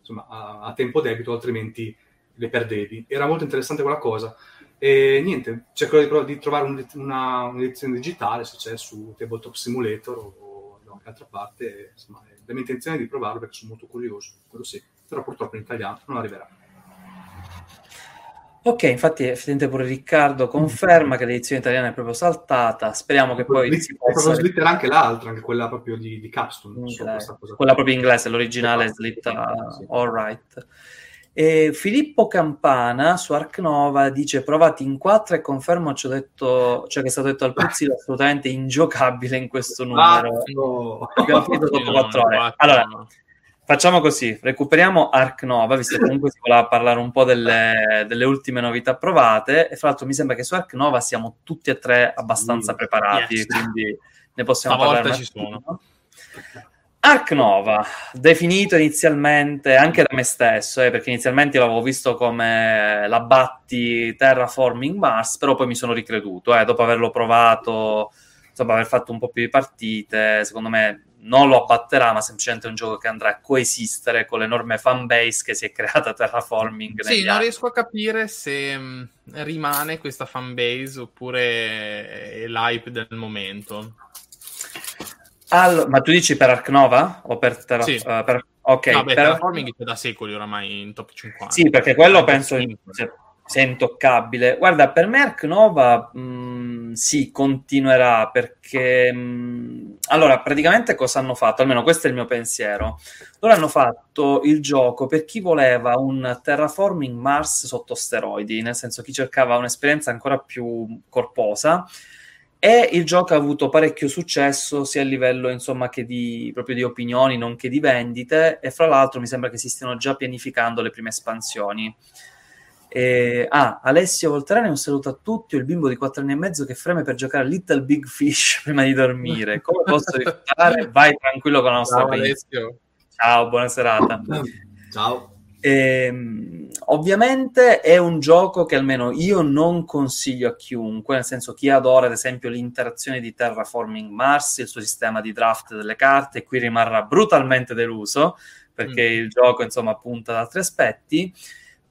insomma, a tempo debito, altrimenti le perdevi. Era molto interessante quella cosa, e niente, cercherò di trovare un'edizione digitale, se c'è, su Tabletop Simulator o da qualche altra parte. Insomma, è la mia intenzione di provarlo perché sono molto curioso, quello sì, però purtroppo in italiano non arriverà. Ok, infatti effettivamente pure Riccardo conferma che l'edizione italiana è proprio saltata. Speriamo che poi si possa... slitterà anche l'altra, anche quella proprio di Capstone. Quella proprio inglese, l'originale è slitta. All right. E Filippo Campana su Arcnova dice: provati in 4 e confermo ciò che è stato detto al Puzzi, assolutamente ingiocabile in questo numero. Abbiamo finito dopo 4 ore. Allora... facciamo così, recuperiamo Ark Nova, visto che comunque si voleva parlare un po' delle ultime novità provate, e fra l'altro mi sembra che su Ark Nova siamo tutti e tre abbastanza preparati, quindi ne possiamo parlare. Ci sono. Ark Nova, definito inizialmente anche da me stesso, perché inizialmente l'avevo visto come l'abbatti Terraforming Mars, però poi mi sono ricreduto, dopo averlo provato, insomma aver fatto un po' più di partite, secondo me... non lo abbatterà, ma semplicemente è un gioco che andrà a coesistere con l'enorme fanbase che si è creata Terraforming. Sì, non riesco a capire se rimane questa fanbase oppure è l'hype del momento. Allora, ma tu dici per Ark Nova? O per sì. Ok, no, beh, Terraforming c'è da secoli oramai in top 50. Sì, perché quello penso sia intoccabile. Guarda, per me Ark Nova sì, continuerà, perché allora, praticamente cosa hanno fatto? Almeno questo è il mio pensiero. Loro hanno fatto il gioco per chi voleva un Terraforming Mars sotto steroidi, nel senso chi cercava un'esperienza ancora più corposa, e il gioco ha avuto parecchio successo sia a livello, insomma, che di proprio di opinioni, nonché di vendite, e fra l'altro mi sembra che si stiano già pianificando le prime espansioni. Alessio Volterani, un saluto a tutti. Ho il bimbo di 4 anni e mezzo che freme per giocare a Little Big Fish prima di dormire. Come posso rifiutare? Vai tranquillo con la nostra Alessio. Ciao, buona serata. Ciao. Ovviamente è un gioco che almeno io non consiglio a chiunque, nel senso chi adora ad esempio l'interazione di Terraforming Mars, il suo sistema di draft delle carte, qui rimarrà brutalmente deluso, perché il gioco, insomma, punta ad altri aspetti.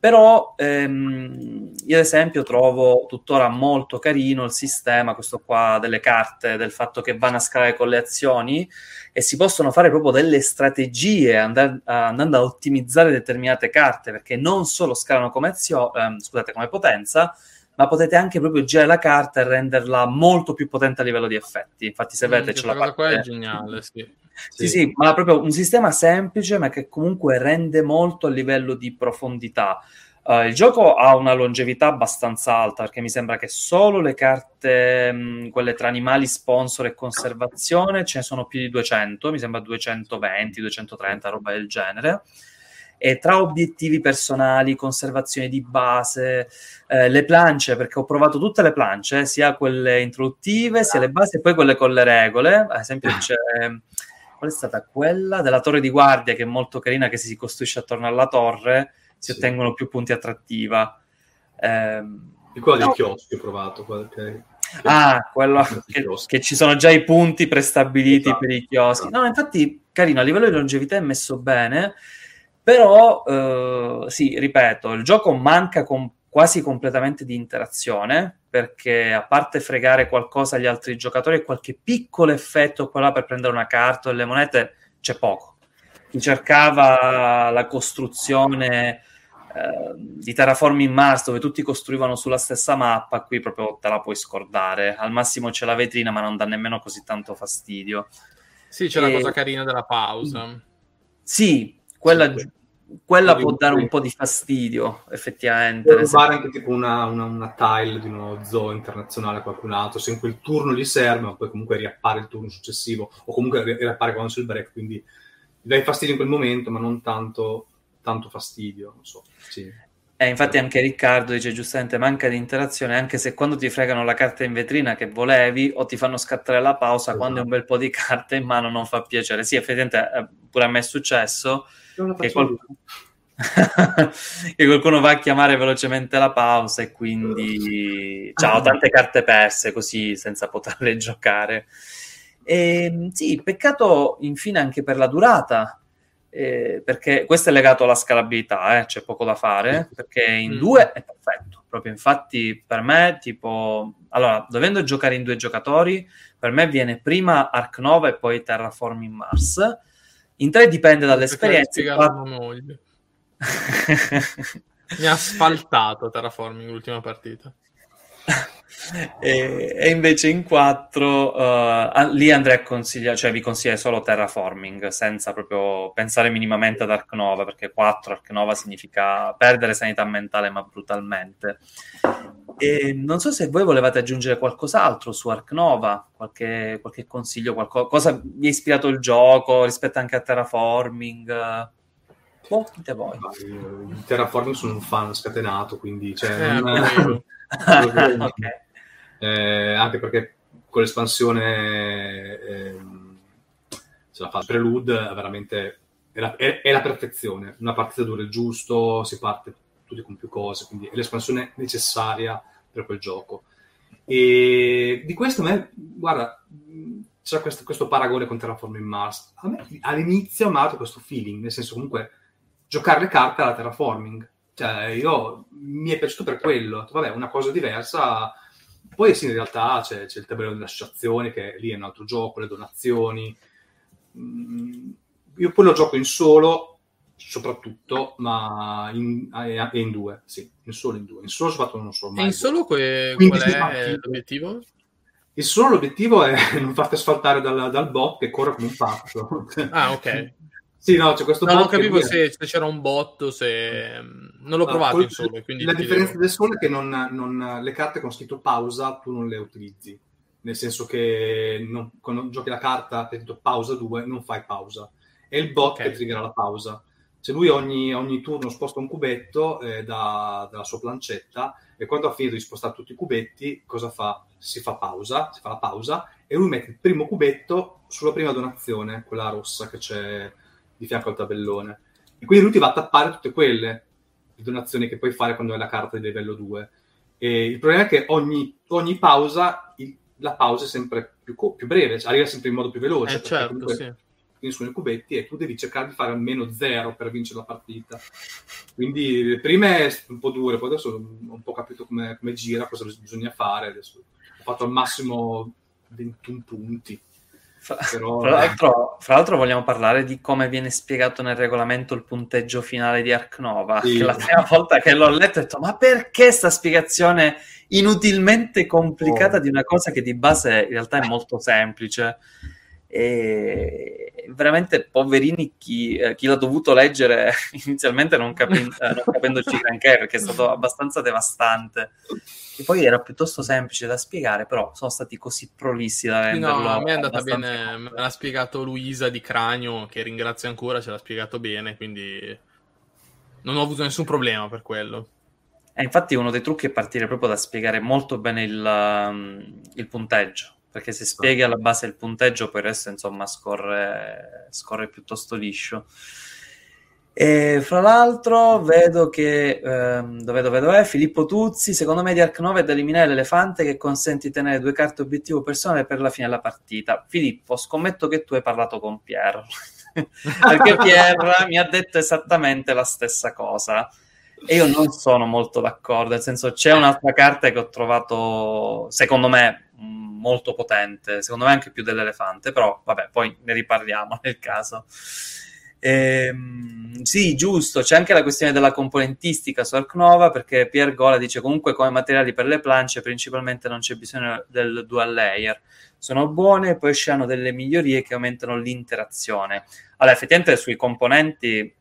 Però io ad esempio trovo tuttora molto carino il sistema, questo qua, delle carte, del fatto che vanno a scalare con le azioni e si possono fare proprio delle strategie andando a ottimizzare determinate carte, perché non solo scalano come come potenza, ma potete anche proprio girare la carta e renderla molto più potente a livello di effetti. Infatti, se vedete, c'è la parte qua è geniale, sì. Sì, sì, ma proprio un sistema semplice, ma che comunque rende molto a livello di profondità. Il gioco ha una longevità abbastanza alta, perché mi sembra che solo le carte, quelle tra animali, sponsor e conservazione, ce ne sono più di 200, mi sembra 220, 230, roba del genere. E tra obiettivi personali, conservazione di base, le planche, perché ho provato tutte le planche, sia quelle introduttive, sia le basi, e poi quelle con le regole. Ad esempio c'è... Qual è stata quella della torre di guardia, che è molto carina, che se si costruisce attorno alla torre si ottengono più punti attrattiva. E quella dei chioschi ho provato. Quello che ci sono già i punti prestabiliti, esatto, per i chioschi. No, infatti carino, a livello di longevità è messo bene, però sì, ripeto, il gioco manca quasi completamente di interazione, perché a parte fregare qualcosa agli altri giocatori e qualche piccolo effetto qua là per prendere una carta o le monete, c'è poco. Chi cercava la costruzione di Terraforming Mars, dove tutti costruivano sulla stessa mappa, qui proprio te la puoi scordare. Al massimo c'è la vetrina, ma non dà nemmeno così tanto fastidio. Sì, c'è la cosa carina della pausa. Sì, quella può dare un po' di fastidio, effettivamente. Può rubare anche tipo una tile di uno zoo internazionale a qualcun altro, se in quel turno gli serve, ma poi comunque riappare il turno successivo, o comunque riappare quando c'è il break, quindi dai fastidio in quel momento, ma non tanto fastidio, non so. Sì. Infatti anche Riccardo dice giustamente manca di interazione, anche se quando ti fregano la carta in vetrina che volevi, o ti fanno scattare la pausa, quando è un bel po' di carte in mano non fa piacere. Sì, effettivamente pure a me è successo che qualcuno va a chiamare velocemente la pausa e quindi ciao, tante carte perse così senza poterle giocare. E sì, peccato infine anche per la durata, perché questo è legato alla scalabilità, c'è poco da fare, perché in due è perfetto. Proprio, infatti, per me, tipo, allora, dovendo giocare in 2 giocatori, per me viene prima Ark Nova e poi Terraforming Mars. In 3 dipende dall'esperienza. Mi ha asfaltato Terraforming l'ultima partita. E invece in 4 lì andrei a consigliare, cioè vi consiglio solo Terraforming senza proprio pensare minimamente ad Ark Nova, perché 4 Ark Nova significa perdere sanità mentale, ma brutalmente. E non so se voi volevate aggiungere qualcos'altro su Ark Nova, qualche consiglio, cosa vi ha ispirato il gioco rispetto anche a Terraforming. Dite voi. Il Terraforming sono un fan scatenato, quindi okay. Anche perché con l'espansione la fase prelude veramente è la perfezione. Una partita dura il giusto, si parte tutti con più cose, quindi è l'espansione necessaria per quel gioco. E di questo, guarda, c'è questo paragone con Terraforming Mars. A me all'inizio mi ha dato questo feeling, nel senso, comunque giocare le carte alla Terraforming, cioè mi è piaciuto per quello. Vabbè, una cosa diversa Poi sì, in realtà c'è il tabellone delle associazioni, che lì è un altro gioco, le donazioni. Io poi lo gioco in solo soprattutto, ma in due, sì, in solo soprattutto non so mai. E in solo qual è l'obiettivo? Il solo l'obiettivo è non farti asfaltare dal bot che corre come un pazzo. Ah, ok. Sì, no, c'è questo bot. Non capivo se c'era un bot, se non l'ho provato in solo. Quindi la differenza del solo è che non le carte con scritto pausa tu non le utilizzi, nel senso che quando giochi la carta che detto pausa 2 non fai pausa, è il bot che triggerà la pausa. Cioè lui ogni turno sposta un cubetto dalla sua plancetta, e quando ha finito di spostare tutti i cubetti, cosa fa? Si fa la pausa e lui mette il primo cubetto sulla prima donazione, quella rossa che c'è di fianco al tabellone, e quindi lui ti va a tappare tutte quelle donazioni che puoi fare quando hai la carta di livello 2. E il problema è che ogni pausa la pausa è sempre più breve, cioè arriva sempre in modo più veloce, certo, comunque, sì. Quindi sono i cubetti e tu devi cercare di fare almeno 0 per vincere la partita. Quindi le prime sono un po' dure, poi adesso ho un po' capito come gira, cosa bisogna fare. Adesso ho fatto al massimo 21 punti. Però... Fra l'altro vogliamo parlare di come viene spiegato nel regolamento il punteggio finale di Ark Nova, sì. Che la prima volta che l'ho letto ho detto ma perché sta spiegazione inutilmente complicata di una cosa che di base in realtà è molto semplice, e veramente poverini chi l'ha dovuto leggere inizialmente non capendoci granché, perché è stato abbastanza devastante, e poi era piuttosto semplice da spiegare, però sono stati così prolissi da renderlo. No, a me è andata bene, me l'ha spiegato Luisa di Cranio, che ringrazio ancora, ce l'ha spiegato bene, quindi non ho avuto nessun problema per quello. E infatti uno dei trucchi è partire proprio da spiegare molto bene il punteggio, perché se spieghi alla base il punteggio, poi il resto, insomma, scorre piuttosto liscio. E fra l'altro vedo che dove è Filippo Tuzzi, secondo me di Ark 9 è da eliminare l'elefante che consente di tenere 2 carte obiettivo personale per la fine della partita. Filippo, scommetto che tu hai parlato con Pier, perché Pier mi ha detto esattamente la stessa cosa. E io non sono molto d'accordo, nel senso c'è un'altra carta che ho trovato, secondo me, molto potente, secondo me anche più dell'elefante, però vabbè, poi ne riparliamo nel caso. Sì, giusto, c'è anche la questione della componentistica su Ark Nova, perché Pier Gola dice comunque come materiali per le planche principalmente non c'è bisogno del dual layer, sono buone, poi hanno delle migliorie che aumentano l'interazione. Allora, effettivamente sui componenti...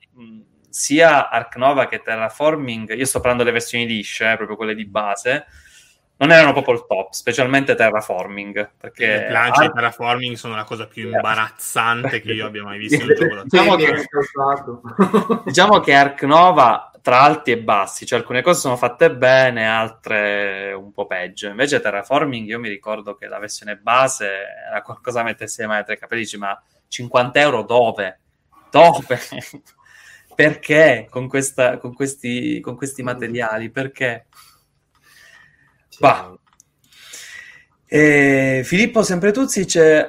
sia Ark Nova che Terraforming, io sto parlando delle versioni lisce, proprio quelle di base, non erano proprio il top, specialmente Terraforming, perché le planche di Terraforming sono la cosa più imbarazzante che io abbia mai visto nel gioco. Diciamo che Ark Nova tra alti e bassi, cioè alcune cose sono fatte bene, altre un po' peggio. Invece Terraforming, io mi ricordo che la versione base era qualcosa da mettersi le mani tra i capelli, dici, ma €50 dove? Dove? Perché con questi materiali? Perché? Bah. Filippo sempre Tuzzi c'è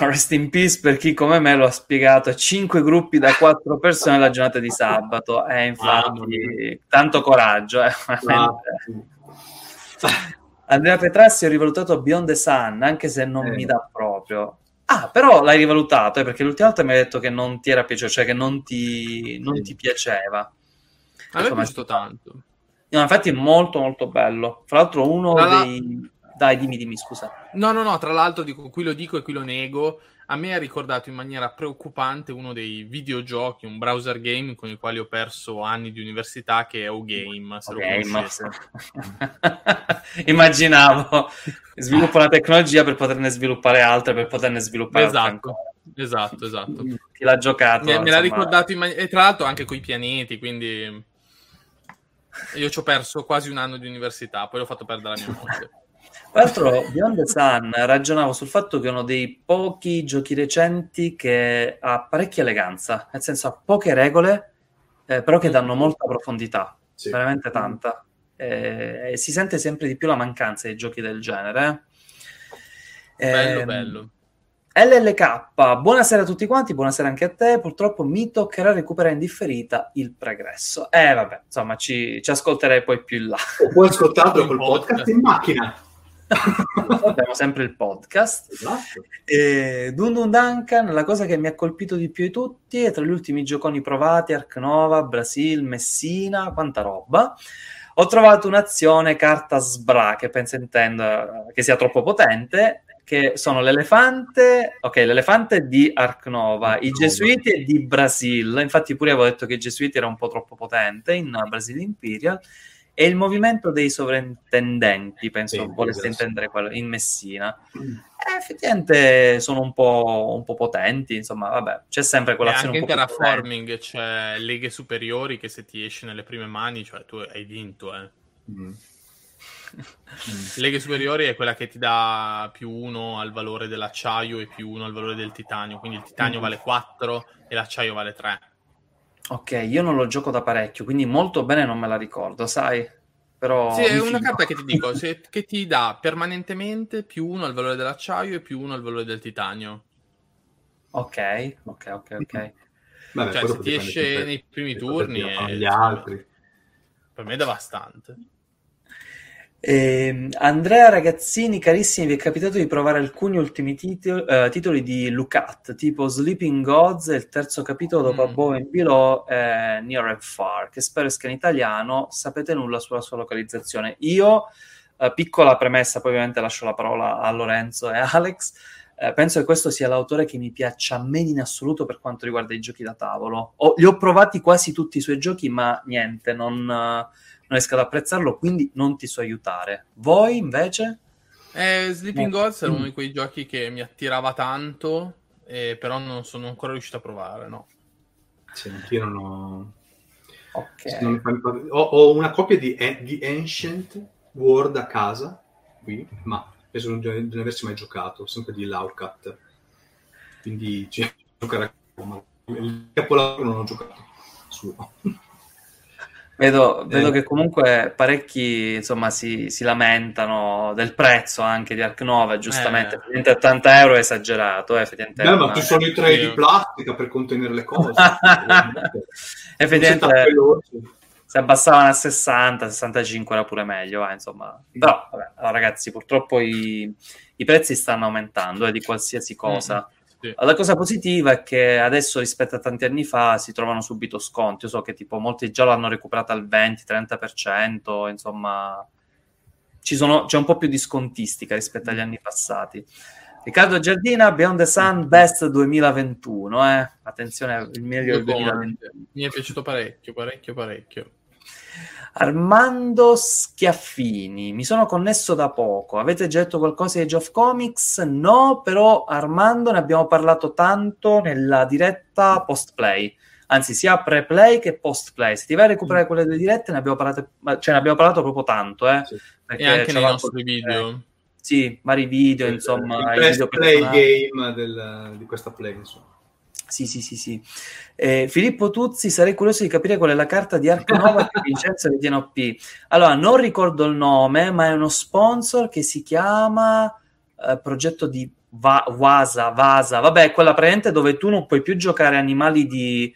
rest in peace per chi come me lo ha spiegato, 5 gruppi da 4 persone la giornata di sabato. Infatti, tanto coraggio. Andrea Petrassi, ho rivalutato Beyond the Sun, anche se non mi dà proprio. Ah, però l'hai rivalutato, perché l'ultima volta mi hai detto che non ti era piaciuto, cioè che non ti piaceva. A me è piaciuto tanto. No, infatti è molto molto bello. Fra l'altro Dai, dimmi, scusa. No, tra l'altro dico, qui lo dico e qui lo nego. A me ha ricordato in maniera preoccupante uno dei videogiochi, un browser game con il quale ho perso anni di università, che è O-Game, se lo conoscete. Immaginavo. Sviluppa una tecnologia per poterne sviluppare altre, per poterne sviluppare esatto. Chi l'ha giocato? Me l'ha ricordato e tra l'altro anche coi pianeti, quindi io ci ho perso quasi un anno di università, poi l'ho fatto perdere la mia moglie. Tra l'altro Beyond the Sun, ragionavo sul fatto che è uno dei pochi giochi recenti che ha parecchia eleganza, nel senso ha poche regole, però che danno molta profondità, sì. Veramente tanta, e si sente sempre di più la mancanza di giochi del genere. Bello. LLK, buonasera a tutti quanti, buonasera anche a te, purtroppo mi toccherà recuperare in differita il pregresso. Vabbè, insomma, ci ascolterei poi più in là. Puoi ascoltarlo col podcast in macchina. abbiamo sempre il podcast. Esatto. Dundun Duncan, la cosa che mi ha colpito di più di tutti è tra gli ultimi gioconi provati, Ark Nova, Brasil, Messina, quanta roba. Ho trovato un'azione carta sbra, che penso intenda che sia troppo potente, che sono l'elefante, ok, l'elefante di Ark Nova, i gesuiti di Brasil, infatti pure avevo detto che i gesuiti era un po' troppo potente in Brasil Imperial, e il movimento dei sovrintendenti, penso volesse intendere quello, in Messina. Effettivamente sono un po' potenti, insomma, vabbè, c'è sempre quell'azione un po' potente. Anche in terraforming c'è leghe superiori che se ti esce nelle prime mani, cioè tu hai vinto, Leghe superiori è quella che ti dà +1 al valore dell'acciaio e +1 al valore del titanio, quindi il titanio vale 4 e l'acciaio vale 3. Ok, io non lo gioco da parecchio, quindi molto bene non me la ricordo, sai? Però sì, è una carta che ti dico, che ti dà permanentemente +1 al valore dell'acciaio e +1 al valore del titanio. Ok. Vabbè, cioè, se ti esce nei primi turni... Gli altri. Per me è devastante. Andrea Ragazzini, carissimi, vi è capitato di provare alcuni ultimi titoli di Lucat, tipo Sleeping Gods e il terzo capitolo dopo Above and Below, Near and Far, che spero esca in italiano. Sapete nulla sulla sua localizzazione? Io, piccola premessa, poi ovviamente lascio la parola a Lorenzo e Alex, penso che questo sia l'autore che mi piaccia meno in assoluto per quanto riguarda i giochi da tavolo. Li ho provati quasi tutti i suoi giochi, ma niente, non riesco ad apprezzarlo, quindi non ti so aiutare. Voi invece? Sleeping Gods era uno di quei giochi che mi attirava tanto, però non sono ancora riuscito a provare, no? Sì, anch'io non ho... Okay. Ho una copia di Ancient World a casa, qui, ma penso non avessi mai giocato, sempre di Laucat. Quindi giocare a Roma. Il capolavoro non ho giocato su. Vedo che comunque parecchi, insomma, si lamentano del prezzo anche di Ark Nova, giustamente. €80 è esagerato, effettivamente. Ma ci sono i tray di plastica per contenere le cose. Effettivamente, se abbassavano a 60, 65 era pure meglio, insomma. Però, vabbè, allora, ragazzi, purtroppo i prezzi stanno aumentando, di qualsiasi cosa. La cosa positiva è che adesso rispetto a tanti anni fa si trovano subito sconti. Io so che tipo molti già l'hanno recuperata al 20-30%, insomma c'è un po' più di scontistica rispetto agli anni passati. Riccardo Giardina, Beyond the Sun Best 2021, attenzione, il meglio del 2021. Mi è piaciuto parecchio. Armando Schiaffini, mi sono connesso da poco, avete già detto qualcosa di Age of Comics? No, però Armando ne abbiamo parlato tanto nella diretta post-play, anzi sia pre-play che post-play, se ti vai a recuperare quelle due dirette ne abbiamo parlato proprio tanto, sì. E anche nei nostri video. Sì, vari video, insomma. Il best play game di questa play, insomma. Sì. Filippo Tuzzi, sarei curioso di capire qual è la carta di Ark Nova che Vincenzo ritiene OP. Allora, non ricordo il nome, ma è uno sponsor che si chiama Progetto di Vasa. Vabbè, quella praticamente dove tu non puoi più giocare animali di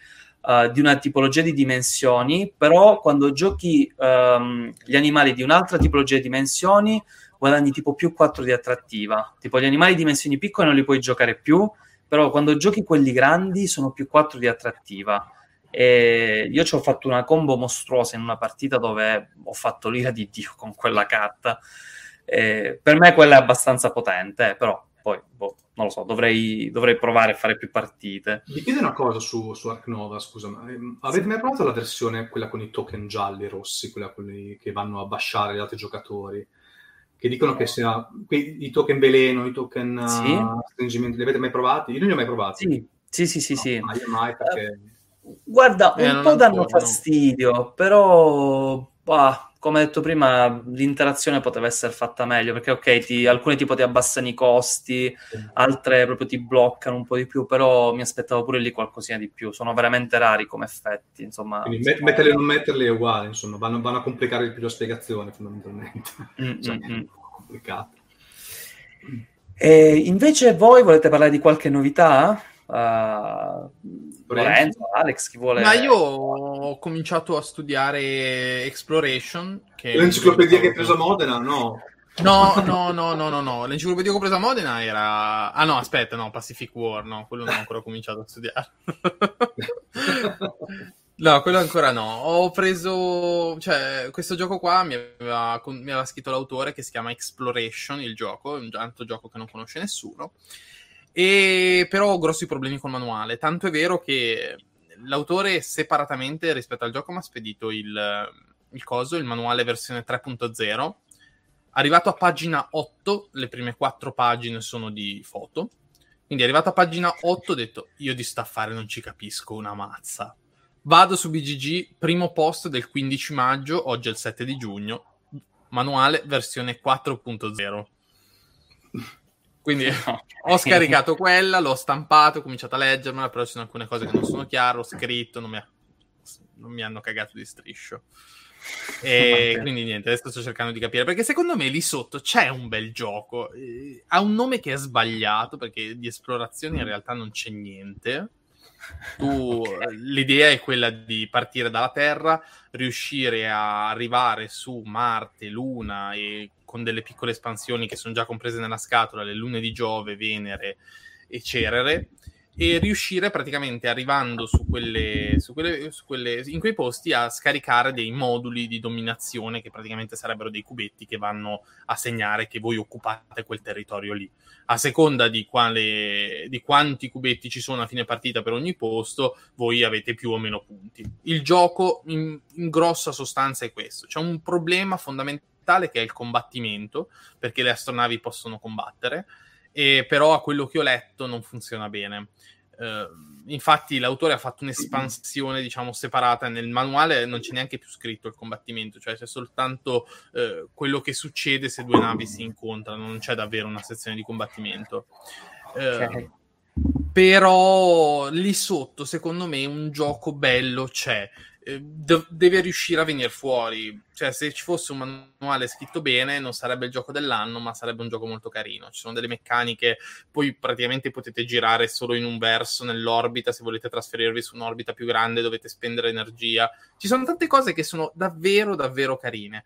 una tipologia di dimensioni, però quando giochi gli animali di un'altra tipologia di dimensioni guadagni tipo +4 di attrattiva. Tipo gli animali di dimensioni piccole non li puoi giocare più, però quando giochi quelli grandi sono +4 di attrattiva. E io ci ho fatto una combo mostruosa in una partita dove ho fatto l'ira di Dio con quella carta. Per me quella è abbastanza potente, però poi non lo so, dovrei provare a fare più partite. Mi chiedo una cosa su Ark Nova, scusa, ma avete mai provato la versione, quella con i token gialli e rossi, quella che vanno a basciare gli altri giocatori? Che dicono che sia i token veleno, i token stringimento, li avete mai provati? Io non li ho mai provati. Sì. Mai perché... guarda, un po' danno fastidio, no. Però come detto prima, l'interazione poteva essere fatta meglio, perché ok, alcune tipo ti abbassano i costi, altre proprio ti bloccano un po' di più, però mi aspettavo pure lì qualcosina di più. Sono veramente rari come effetti, insomma. Quindi metterli o non metterli è uguale, insomma, vanno a complicare di più la spiegazione, fondamentalmente. Complicato. E invece voi volete parlare di qualche novità? Lorenzo, Alex, chi vuole? Ma io ho cominciato a studiare Exploration, che l'enciclopedia che hai preso a Modena, no? No. L'enciclopedia Completa Modena era... Ah no, aspetta, no, Pacific War, no, quello non ho ancora cominciato a studiare. No, quello ancora no. Ho preso... Cioè, questo gioco qua mi aveva scritto l'autore, che si chiama Exploration, il gioco. È un altro gioco che non conosce nessuno. E però ho grossi problemi col manuale. Tanto è vero che l'autore separatamente rispetto al gioco mi ha spedito il manuale versione 3.0. Arrivato a pagina 8, le prime 4 pagine sono di foto. Quindi arrivato a pagina 8 ho detto, io di sta affare non ci capisco una mazza. Vado su BGG, primo post del 15 maggio, oggi è il 7 di giugno, manuale versione 4.0. Quindi ho scaricato quella, l'ho stampato, ho cominciato a leggermela, però ci sono alcune cose che non sono chiare, ho scritto, non mi hanno cagato di striscio. E quindi niente, adesso sto cercando di capire, perché secondo me lì sotto c'è un bel gioco, ha un nome che è sbagliato, perché di esplorazione in realtà non c'è niente. L'idea è quella di partire dalla Terra, riuscire a arrivare su Marte, Luna, e con delle piccole espansioni che sono già comprese nella scatola, le lune di Giove, Venere e Cerere, e riuscire praticamente arrivando su quelle in quei posti a scaricare dei moduli di dominazione, che praticamente sarebbero dei cubetti che vanno a segnare che voi occupate quel territorio lì. A seconda di quanti cubetti ci sono a fine partita per ogni posto, voi avete più o meno punti. Il gioco in grossa sostanza è questo. C'è un problema fondamentale che è il combattimento, perché le astronavi possono combattere, e però a quello che ho letto non funziona bene. Infatti l'autore ha fatto un'espansione, diciamo, separata. Nel manuale non c'è neanche più scritto il combattimento, cioè c'è soltanto quello che succede se due navi si incontrano, non c'è davvero una sezione di combattimento. Okay. Però lì sotto secondo me un gioco bello c'è, deve riuscire a venire fuori, cioè se ci fosse un manuale scritto bene non sarebbe il gioco dell'anno, ma sarebbe un gioco molto carino. Ci sono delle meccaniche, poi praticamente potete girare solo in un verso nell'orbita, se volete trasferirvi su un'orbita più grande dovete spendere energia, ci sono tante cose che sono davvero davvero carine,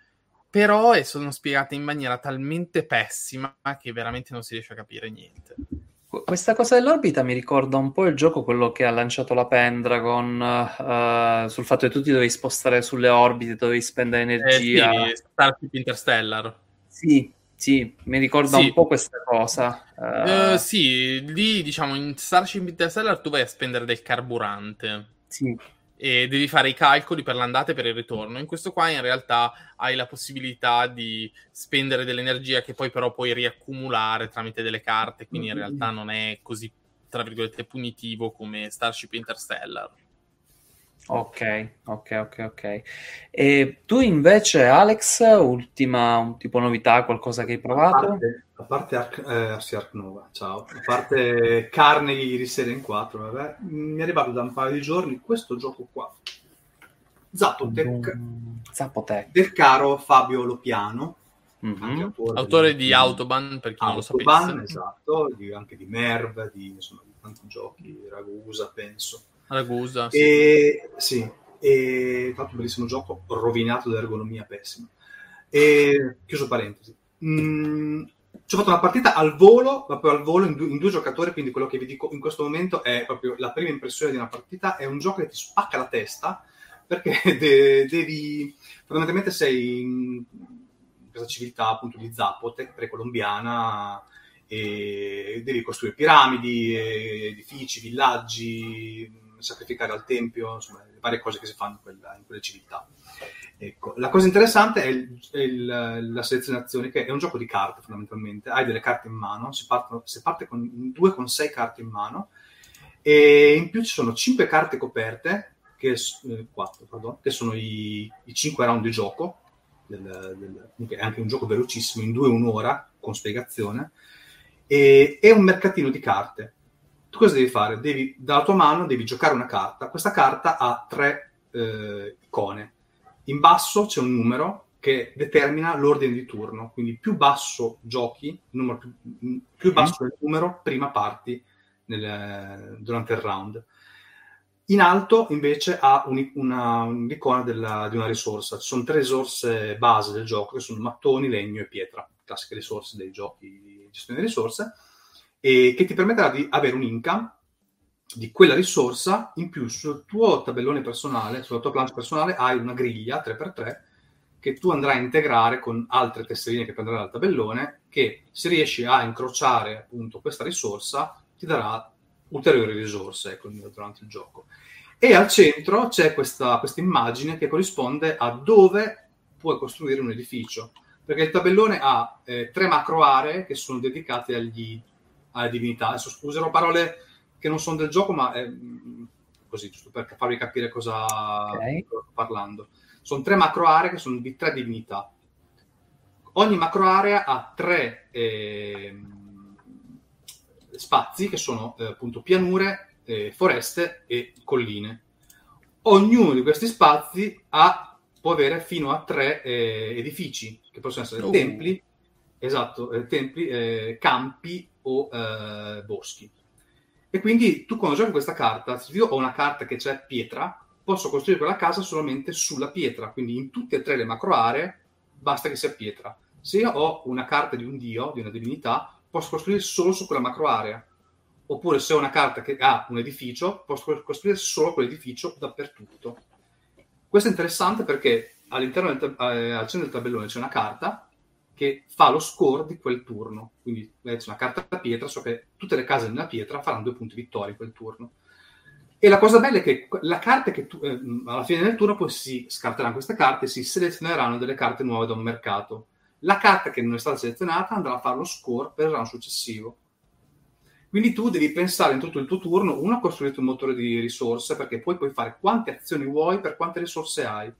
però sono spiegate in maniera talmente pessima che veramente non si riesce a capire niente. Questa cosa dell'orbita mi ricorda un po' il gioco, quello che ha lanciato la Pendragon, sul fatto che tu ti dovevi spostare sulle orbite, dovevi spendere energia. Sì, Starship Interstellar. Sì, mi ricorda un po' questa cosa. Sì, lì diciamo in Starship Interstellar tu vai a spendere del carburante. Sì. E devi fare i calcoli per l'andata e per il ritorno. In questo qua in realtà hai la possibilità di spendere dell'energia che poi però puoi riaccumulare tramite delle carte, quindi in realtà non è così, tra virgolette, punitivo come Starship Interstellar. Ok. E tu invece, Alex, ultima tipo novità, qualcosa che hai provato? A parte Carnegie ieri sera in 4, vabbè, mi è arrivato da un paio di giorni questo gioco qua, Zapotec, del caro Fabio Lopiano, autore di Autobahn, per chi non lo sapesse. Autobahn, esatto, anche di Merv, di tanti giochi, Ragusa penso. Ragusa, sì. E fatto un bellissimo gioco, rovinato da ergonomia pessima. E, chiuso parentesi, ci ho fatto una partita al volo, proprio al volo, in due giocatori, quindi quello che vi dico in questo momento è proprio la prima impressione di una partita. È un gioco che ti spacca la testa, perché devi fondamentalmente sei in questa civiltà appunto di Zapotec, precolombiana, e devi costruire piramidi, edifici, villaggi, sacrificare al tempio, insomma, le varie cose che si fanno in quelle civiltà. Ecco, la cosa interessante è la selezionazione, che è un gioco di carte fondamentalmente. Hai delle carte in mano, si parte con 6 carte in mano, e in più ci sono 5 carte coperte, 4, che sono i 5 round di gioco. Comunque è anche un gioco velocissimo, in 2 un'ora, con spiegazione, e è un mercatino di carte. Tu cosa devi fare? Dalla tua mano devi giocare una carta. Questa carta ha 3 icone. In basso c'è un numero che determina l'ordine di turno, quindi più basso giochi, più basso è il numero, prima parti durante il round. In alto invece ha un'icona di una risorsa. Ci sono 3 risorse base del gioco, che sono mattoni, legno e pietra. classiche risorse dei giochi di gestione delle risorse, e che ti permetterà di avere un income di quella risorsa in più. Sul tuo tabellone personale, sulla tua plancia personale, hai una griglia 3x3 che tu andrai a integrare con altre tesserine che prenderai dal tabellone, che se riesci a incrociare appunto questa risorsa ti darà ulteriori risorse, ecco, durante il gioco. E al centro c'è questa immagine che corrisponde a dove puoi costruire un edificio, perché il tabellone ha 3 macro aree che sono dedicate alle divinità. Adesso scuserò parole che non sono del gioco, ma è così, giusto per farvi capire cosa sto parlando. Sono 3 macro aree che sono di 3 divinità. Ogni macro area ha 3 spazi che sono appunto pianure, foreste e colline. Ognuno di questi spazi può avere fino a 3 edifici, che possono essere templi, templi, campi o boschi. E quindi tu, quando giochi questa carta, se io ho una carta che c'è pietra, posso costruire quella casa solamente sulla pietra, quindi in tutte e 3 le macro aree basta che sia pietra. Se io ho una carta di un dio, di una divinità, posso costruire solo su quella macro area. Oppure se ho una carta che ha un edificio, posso costruire solo quell'edificio dappertutto. Questo è interessante perché all'interno al centro del tabellone c'è una carta che fa lo score di quel turno. Quindi c'è una carta da pietra, so che tutte le case nella pietra faranno 2 punti vittoria quel turno. E la cosa bella è che la carta che tu, alla fine del turno poi si scarteranno queste carte e si selezioneranno delle carte nuove da un mercato. La carta che non è stata selezionata andrà a fare lo score per il round successivo. Quindi tu devi pensare in tutto il tuo turno, uno, a costruire un motore di risorse, perché poi puoi fare quante azioni vuoi per quante risorse hai.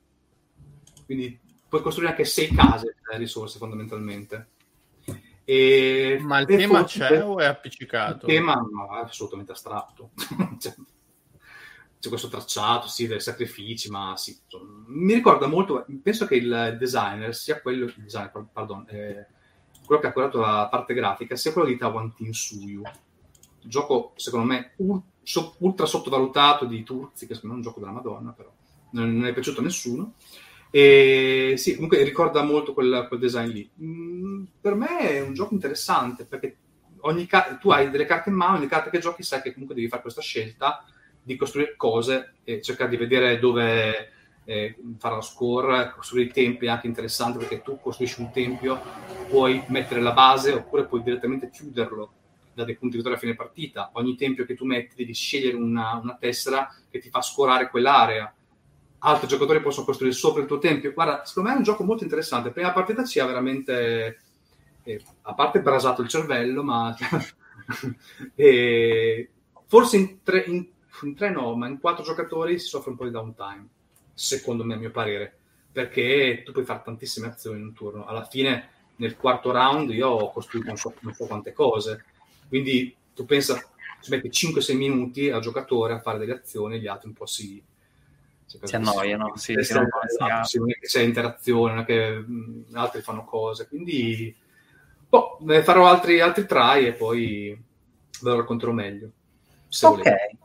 Quindi puoi costruire anche 6 case di risorse, fondamentalmente. Ma il tema c'è o è appiccicato? Il tema no, è assolutamente astratto. C'è questo tracciato, sì, dei sacrifici, ma sì. Mi ricorda molto, penso che il designer sia quello che ha curato la parte grafica, sia quello di Tawantin Suyu. Gioco, secondo me, ultra sottovalutato di Turzi, che secondo me è un gioco della Madonna, però non è piaciuto a nessuno. E sì, comunque ricorda molto quel design lì. Per me è un gioco interessante, perché tu hai delle carte in mano, ogni carta che giochi sai che comunque devi fare questa scelta di costruire cose e cercare di vedere dove fare la score, costruire templi. È anche interessante perché tu costruisci un tempio, puoi mettere la base oppure puoi direttamente chiuderlo da dei punti di vittoria a fine partita. Ogni tempio che tu metti devi scegliere una tessera che ti fa scorare quell'area. Altri giocatori possono costruire sopra il tuo tempio. Guarda, secondo me è un gioco molto interessante. Prima partita ci ha veramente a parte brasato il cervello, ma forse in 4 giocatori si soffre un po' di downtime, secondo me, a mio parere, perché tu puoi fare tantissime azioni in un turno. Alla fine, nel quarto round, io ho costruito non so quante cose, quindi tu pensa, ci metti 5-6 minuti al giocatore a fare delle azioni, gli altri un po' si annoiano, non è che c'è interazione, non è che altri fanno cose, quindi farò altri try e poi ve lo racconterò meglio, se volete.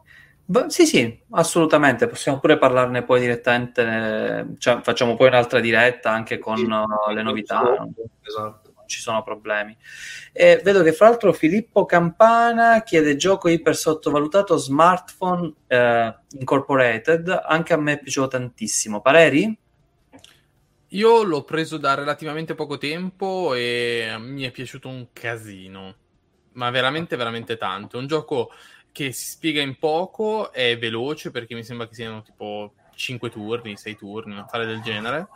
Sì, assolutamente, possiamo pure parlarne poi direttamente, cioè facciamo poi un'altra diretta anche con le novità, esatto. Non ci sono problemi. E vedo che fra l'altro Filippo Campana chiede gioco iper sottovalutato, Smartphone Incorporated, anche a me è piaciuto tantissimo, pareri? Io l'ho preso da relativamente poco tempo e mi è piaciuto un casino, ma veramente veramente tanto. È un gioco che si spiega in poco, è veloce perché mi sembra che siano tipo 5 turni, 6 turni, una fare del genere,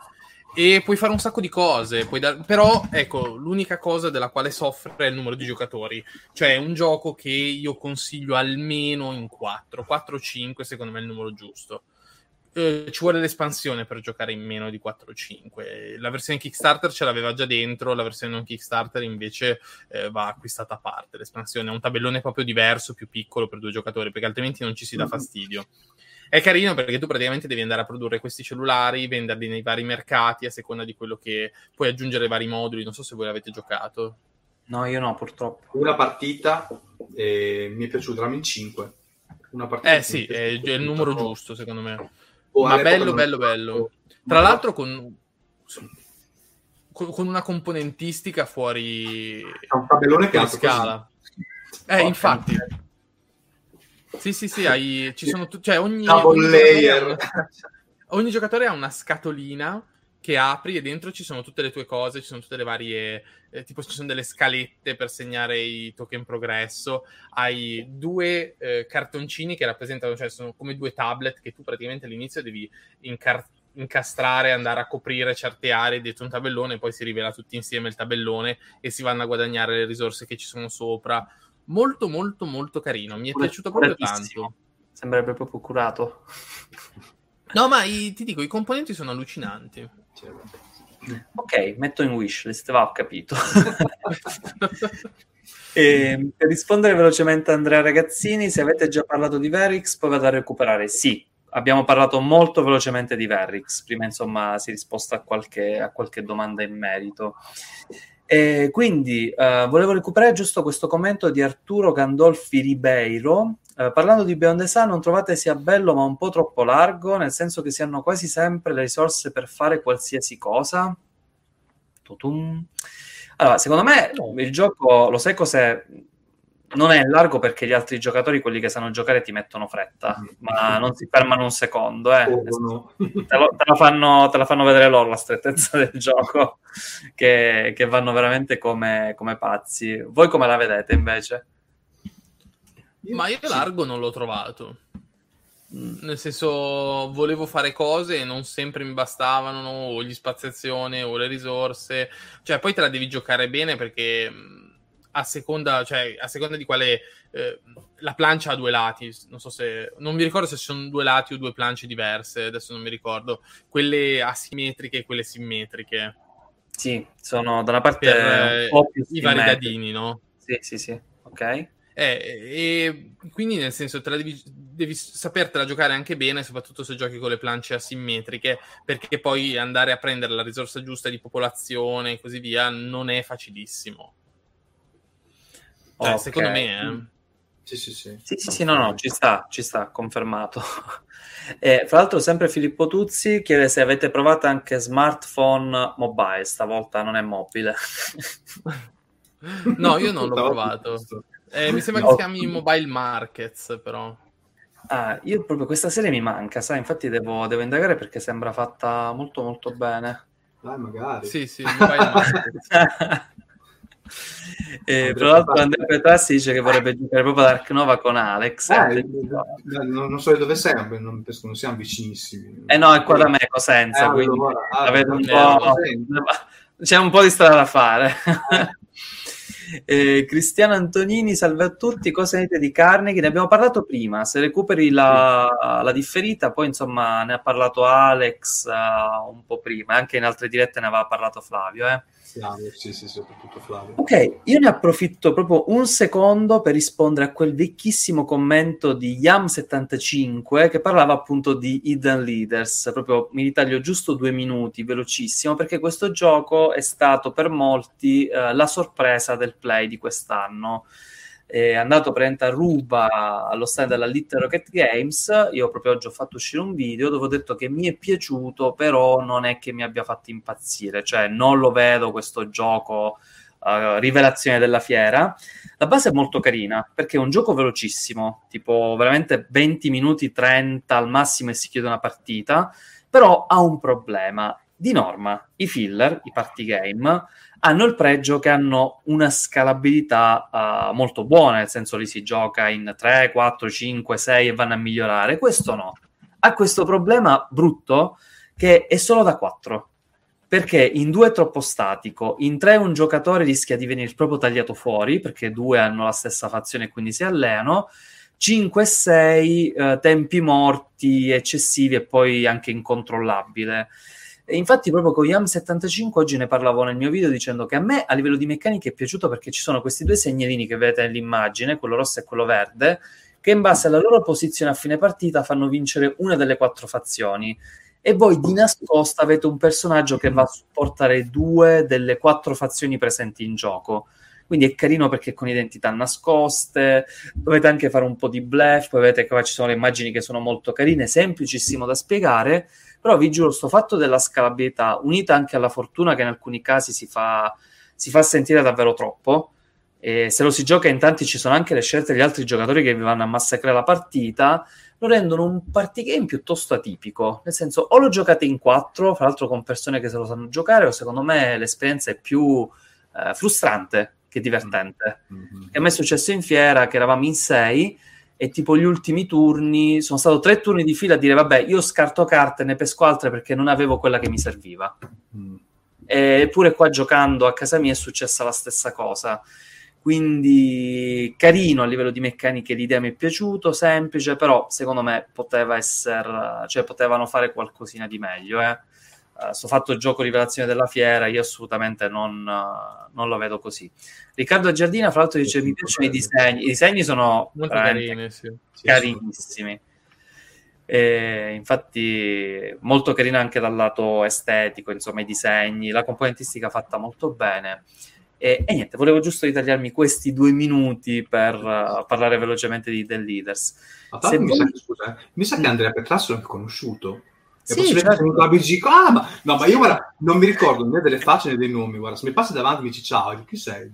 e puoi fare un sacco di cose, però ecco, l'unica cosa della quale soffre è il numero di giocatori, cioè è un gioco che io consiglio almeno in 4 o 5, secondo me è il numero giusto. Ci vuole l'espansione per giocare in meno di 4 o 5. La versione Kickstarter ce l'aveva già dentro, la versione non Kickstarter invece va acquistata a parte. L'espansione è un tabellone proprio diverso, più piccolo per 2 giocatori, perché altrimenti non ci si dà fastidio. È carino perché tu praticamente devi andare a produrre questi cellulari, venderli nei vari mercati a seconda di quello che puoi aggiungere, vari moduli. Non so se voi l'avete giocato. No, io no, purtroppo. Una partita mi è piaciuta, eravamo in 5. Una partita sì, è il numero giusto secondo me. Ma bello, bello, bello. Tra l'altro, con una componentistica fuori, è un tabellone fuori scala. Infatti. Sì, ci sono cioè ogni giocatore ha una scatolina che apri e dentro ci sono tutte le tue cose, ci sono tutte le varie tipo ci sono delle scalette per segnare i token progresso, hai due cartoncini che rappresentano, cioè sono come due tablet che tu praticamente all'inizio devi incastrare, andare a coprire certe aree dietro un tabellone, poi si rivela tutti insieme il tabellone e si vanno a guadagnare le risorse che ci sono sopra. Molto molto molto carino, mi è piaciuto proprio tanto, sembrerebbe proprio curato. No, ma ti dico, i componenti sono allucinanti. Ok, metto in wishlist, va, ho capito. Per rispondere velocemente a Andrea Ragazzini, se avete già parlato di Verix poi vado a recuperare. Sì, abbiamo parlato molto velocemente di Verix prima, insomma si è risposta a qualche domanda in merito. E quindi volevo recuperare giusto questo commento di Arturo Gandolfi Ribeiro. Parlando di Beyond the Sun, non trovate sia bello ma un po' troppo largo, nel senso che si hanno quasi sempre le risorse per fare qualsiasi cosa? Tutum. Allora, secondo me il gioco, lo sai cos'è? Non è largo perché gli altri giocatori, quelli che sanno giocare, ti mettono fretta, ma non si fermano un secondo, no. te la fanno vedere loro la strettezza del gioco, che vanno veramente come pazzi. Voi come la vedete invece? Ma io largo non l'ho trovato, nel senso volevo fare cose e non sempre mi bastavano o gli spaziazioni o le risorse, cioè poi te la devi giocare bene perché... A seconda di quale la plancia ha due lati, non mi ricordo se sono due lati o due planche diverse, adesso non mi ricordo, quelle asimmetriche e quelle simmetriche. Sì, sono da una parte per, un po' più i vari dadini, no? Sì, ok. E quindi nel senso te la devi sapertela giocare anche bene, soprattutto se giochi con le planche asimmetriche, perché poi andare a prendere la risorsa giusta di popolazione e così via non è facilissimo. Okay. Secondo me Sì, no, ci sta, confermato. E, fra l'altro, sempre Filippo Tuzzi chiede se avete provato anche smartphone mobile, stavolta non è mobile. No, io non l'ho provato. Mi sembra che si chiami Mobile Markets, però. Ah, io proprio questa serie mi manca, sai, infatti devo indagare perché sembra fatta molto molto bene. Dai, magari. Sì, Mobile Markets. Tra l'altro Andrea Petrassi dice che vorrebbe giocare proprio Dark Nova con Alex. Non so dove siamo, non siamo vicinissimi. No, è qua da me, Cosenza, quindi la vedo un po'... c'è un po' di strada da fare. Cristiano Antonini, salve a tutti, cosa ne dite di Carnegie? Ne abbiamo parlato prima, se recuperi la differita, poi insomma ne ha parlato Alex un po' prima, anche in altre dirette ne aveva parlato Flavio, Sì, soprattutto Flavio. Ok, io ne approfitto proprio un secondo per rispondere a quel vecchissimo commento di Yam 75 che parlava appunto di Hidden Leaders. Proprio mi ritaglio giusto 2 minuti, velocissimo, perché questo gioco è stato per molti la sorpresa del play di quest'anno. È andato praticamente a ruba allo stand della Little Rocket Games. Io proprio oggi ho fatto uscire un video dove ho detto che mi è piaciuto, però non è che mi abbia fatto impazzire, cioè non lo vedo questo gioco rivelazione della fiera. La base è molto carina perché è un gioco velocissimo, tipo veramente 20 minuti 30 al massimo e si chiude una partita, però ha un problema. Di norma i filler, i party game, hanno il pregio che hanno una scalabilità molto buona, nel senso lì si gioca in 3, 4, 5, 6 e vanno a migliorare. Questo no, ha questo problema brutto che è solo da 4, perché in 2 è troppo statico, in 3 un giocatore rischia di venire proprio tagliato fuori, perché 2 hanno la stessa fazione e quindi si alleano, 5 e 6 tempi morti eccessivi e poi anche incontrollabile. E infatti proprio con Yam 75 oggi ne parlavo nel mio video dicendo che a me a livello di meccanica è piaciuto perché ci sono questi due segnalini che vedete nell'immagine, quello rosso e quello verde, che in base alla loro posizione a fine partita fanno vincere una delle 4 fazioni e voi di nascosta avete un personaggio che va a supportare 2 delle 4 fazioni presenti in gioco. Quindi è carino perché con identità nascoste, dovete anche fare un po' di bluff, poi vedete che qua ci sono le immagini che sono molto carine, semplicissimo da spiegare, Però vi giuro, sto fatto della scalabilità, unita anche alla fortuna che in alcuni casi si fa sentire davvero troppo, e se lo si gioca in tanti ci sono anche le scelte degli altri giocatori che vi vanno a massacrare la partita, lo rendono un party game piuttosto atipico, nel senso, o lo giocate in quattro, fra l'altro con persone che se lo sanno giocare, o secondo me l'esperienza è più frustrante che divertente. Mm-hmm. E a me è successo in fiera che eravamo in 6 e tipo gli ultimi turni, sono stato 3 turni di fila a dire vabbè, io scarto carte, ne pesco altre perché non avevo quella che mi serviva. Mm. Eppure qua giocando a casa mia è successa la stessa cosa. Quindi carino a livello di meccaniche, l'idea mi è piaciuto, semplice, però secondo me potevano fare qualcosina di meglio. Sto fatto il gioco rivelazione della fiera, io assolutamente non lo vedo così. Riccardo Giardina, fra l'altro, dice mi piacciono i disegni sono molto carini, sì, carinissimi. Infatti molto carino anche dal lato estetico, insomma i disegni, la componentistica fatta molto bene. E niente, volevo giusto ritagliarmi questi 2 minuti per parlare velocemente di The Leaders. Mi sa che Andrea Petrasso l'ho più conosciuto. È sì, possibile certo. Che BG... non mi ricordo né delle facce né dei nomi, guarda, se mi passi davanti mi dici ciao, chi sei?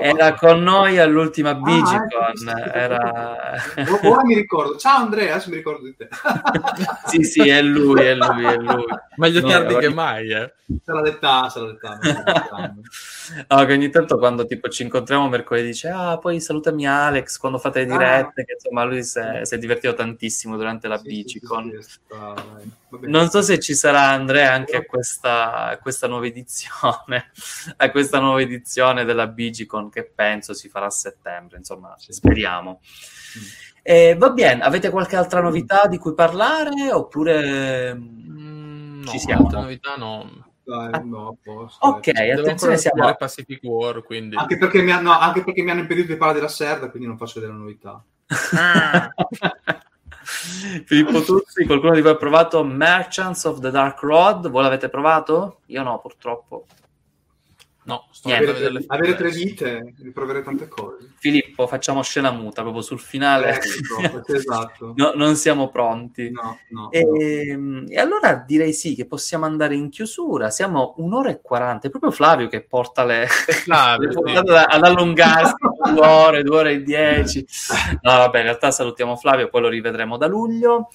Era con noi all'ultima BGCon. Ora mi ricordo, ciao Andrea, adesso mi ricordo di te. sì, è lui. Meglio tardi che mai, Sarà l'età. No, che ogni tanto quando tipo ci incontriamo mercoledì dice, poi salutami Alex quando fate le dirette, che insomma lui si è divertito tantissimo durante la BGCon. Sì, non so se ci sarà Andrea anche a questa nuova edizione della BGCon, che penso si farà a settembre, insomma speriamo. Va bene, avete qualche altra novità di cui parlare oppure ci siamo? Altra novità no. Ok, attenzione, siamo a Pacific War, quindi anche perché mi hanno impedito di parlare della Cerda, quindi non faccio delle novità. Filippo Tuzzi, qualcuno di voi ha provato Merchants of the Dark Road? Voi l'avete provato? Io no, purtroppo. No, sto avere 3 vite, riprovare tante cose. Filippo, facciamo scena muta proprio sul finale. Esatto. No, non siamo pronti. No. E allora direi sì che possiamo andare in chiusura. Siamo 1:40. È proprio Flavio che porta le portate ad allungarsi 2 ore, 2 ore e 10. No, vabbè, in realtà salutiamo Flavio, poi lo rivedremo da luglio.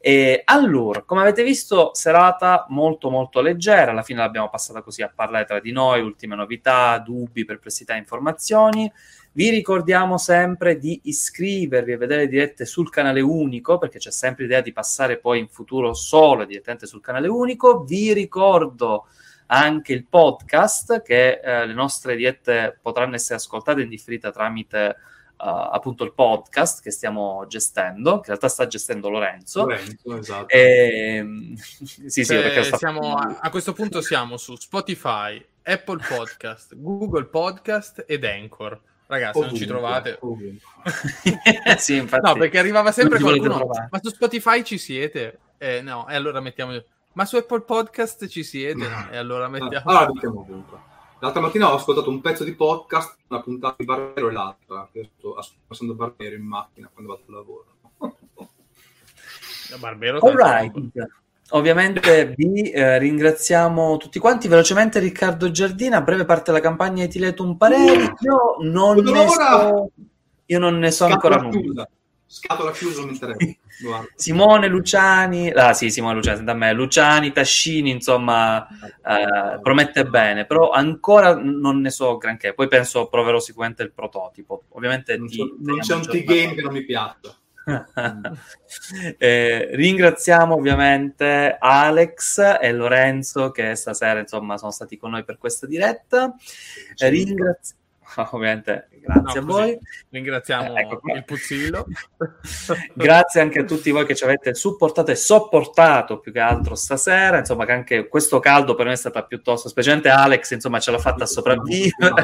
E allora, come avete visto, serata molto molto leggera, alla fine l'abbiamo passata così a parlare tra di noi, ultime novità, dubbi, perplessità, informazioni. Vi ricordiamo sempre di iscrivervi e vedere dirette sul canale unico, perché c'è sempre l'idea di passare poi in futuro solo direttamente sul canale unico. Vi ricordo anche il podcast, che le nostre dirette potranno essere ascoltate in differita tramite appunto il podcast che stiamo gestendo, che in realtà sta gestendo Lorenzo, esatto. Sì, perché a questo punto siamo su Spotify, Apple Podcast, Google Podcast ed Anchor. Ragazzi, ovunque, non ci trovate sì, infatti. No, perché arrivava sempre qualcuno, ma su Spotify ci siete? No, e allora mettiamo, ma su Apple Podcast ci siete? No, e allora mettiamo ovunque. L'altra mattina ho ascoltato un pezzo di podcast, una puntata di Barbero e l'altra, sto passando Barbero in macchina quando vado al lavoro. Barbero. All right. Ovviamente vi ringraziamo tutti quanti. Velocemente Riccardo Giardina, a breve parte la campagna Etiletum Pareri. Io non ne so ancora nulla. Scatola chiusa, mi interessa. Simone Luciani, Simone Luciani, da me Luciani, Tascini, insomma, promette bene, però ancora non ne so granché. Poi penso proverò sicuramente il prototipo. Ovviamente non c'è un T-game che non mi piace. Ringraziamo ovviamente Alex e Lorenzo che stasera, insomma, sono stati con noi per questa diretta. Ovviamente grazie a voi, ringraziamo il Puzzillo. Grazie anche a tutti voi che ci avete supportato e sopportato più che altro stasera, insomma, che anche questo caldo per noi è stata piuttosto, specialmente Alex, insomma, ce l'ha fatta a sopravvivere.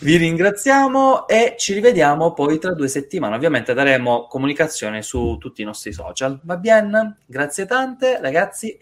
Vi ringraziamo e ci rivediamo poi tra 2 settimane. Ovviamente daremo comunicazione su tutti i nostri social, va bene? Grazie tante ragazzi.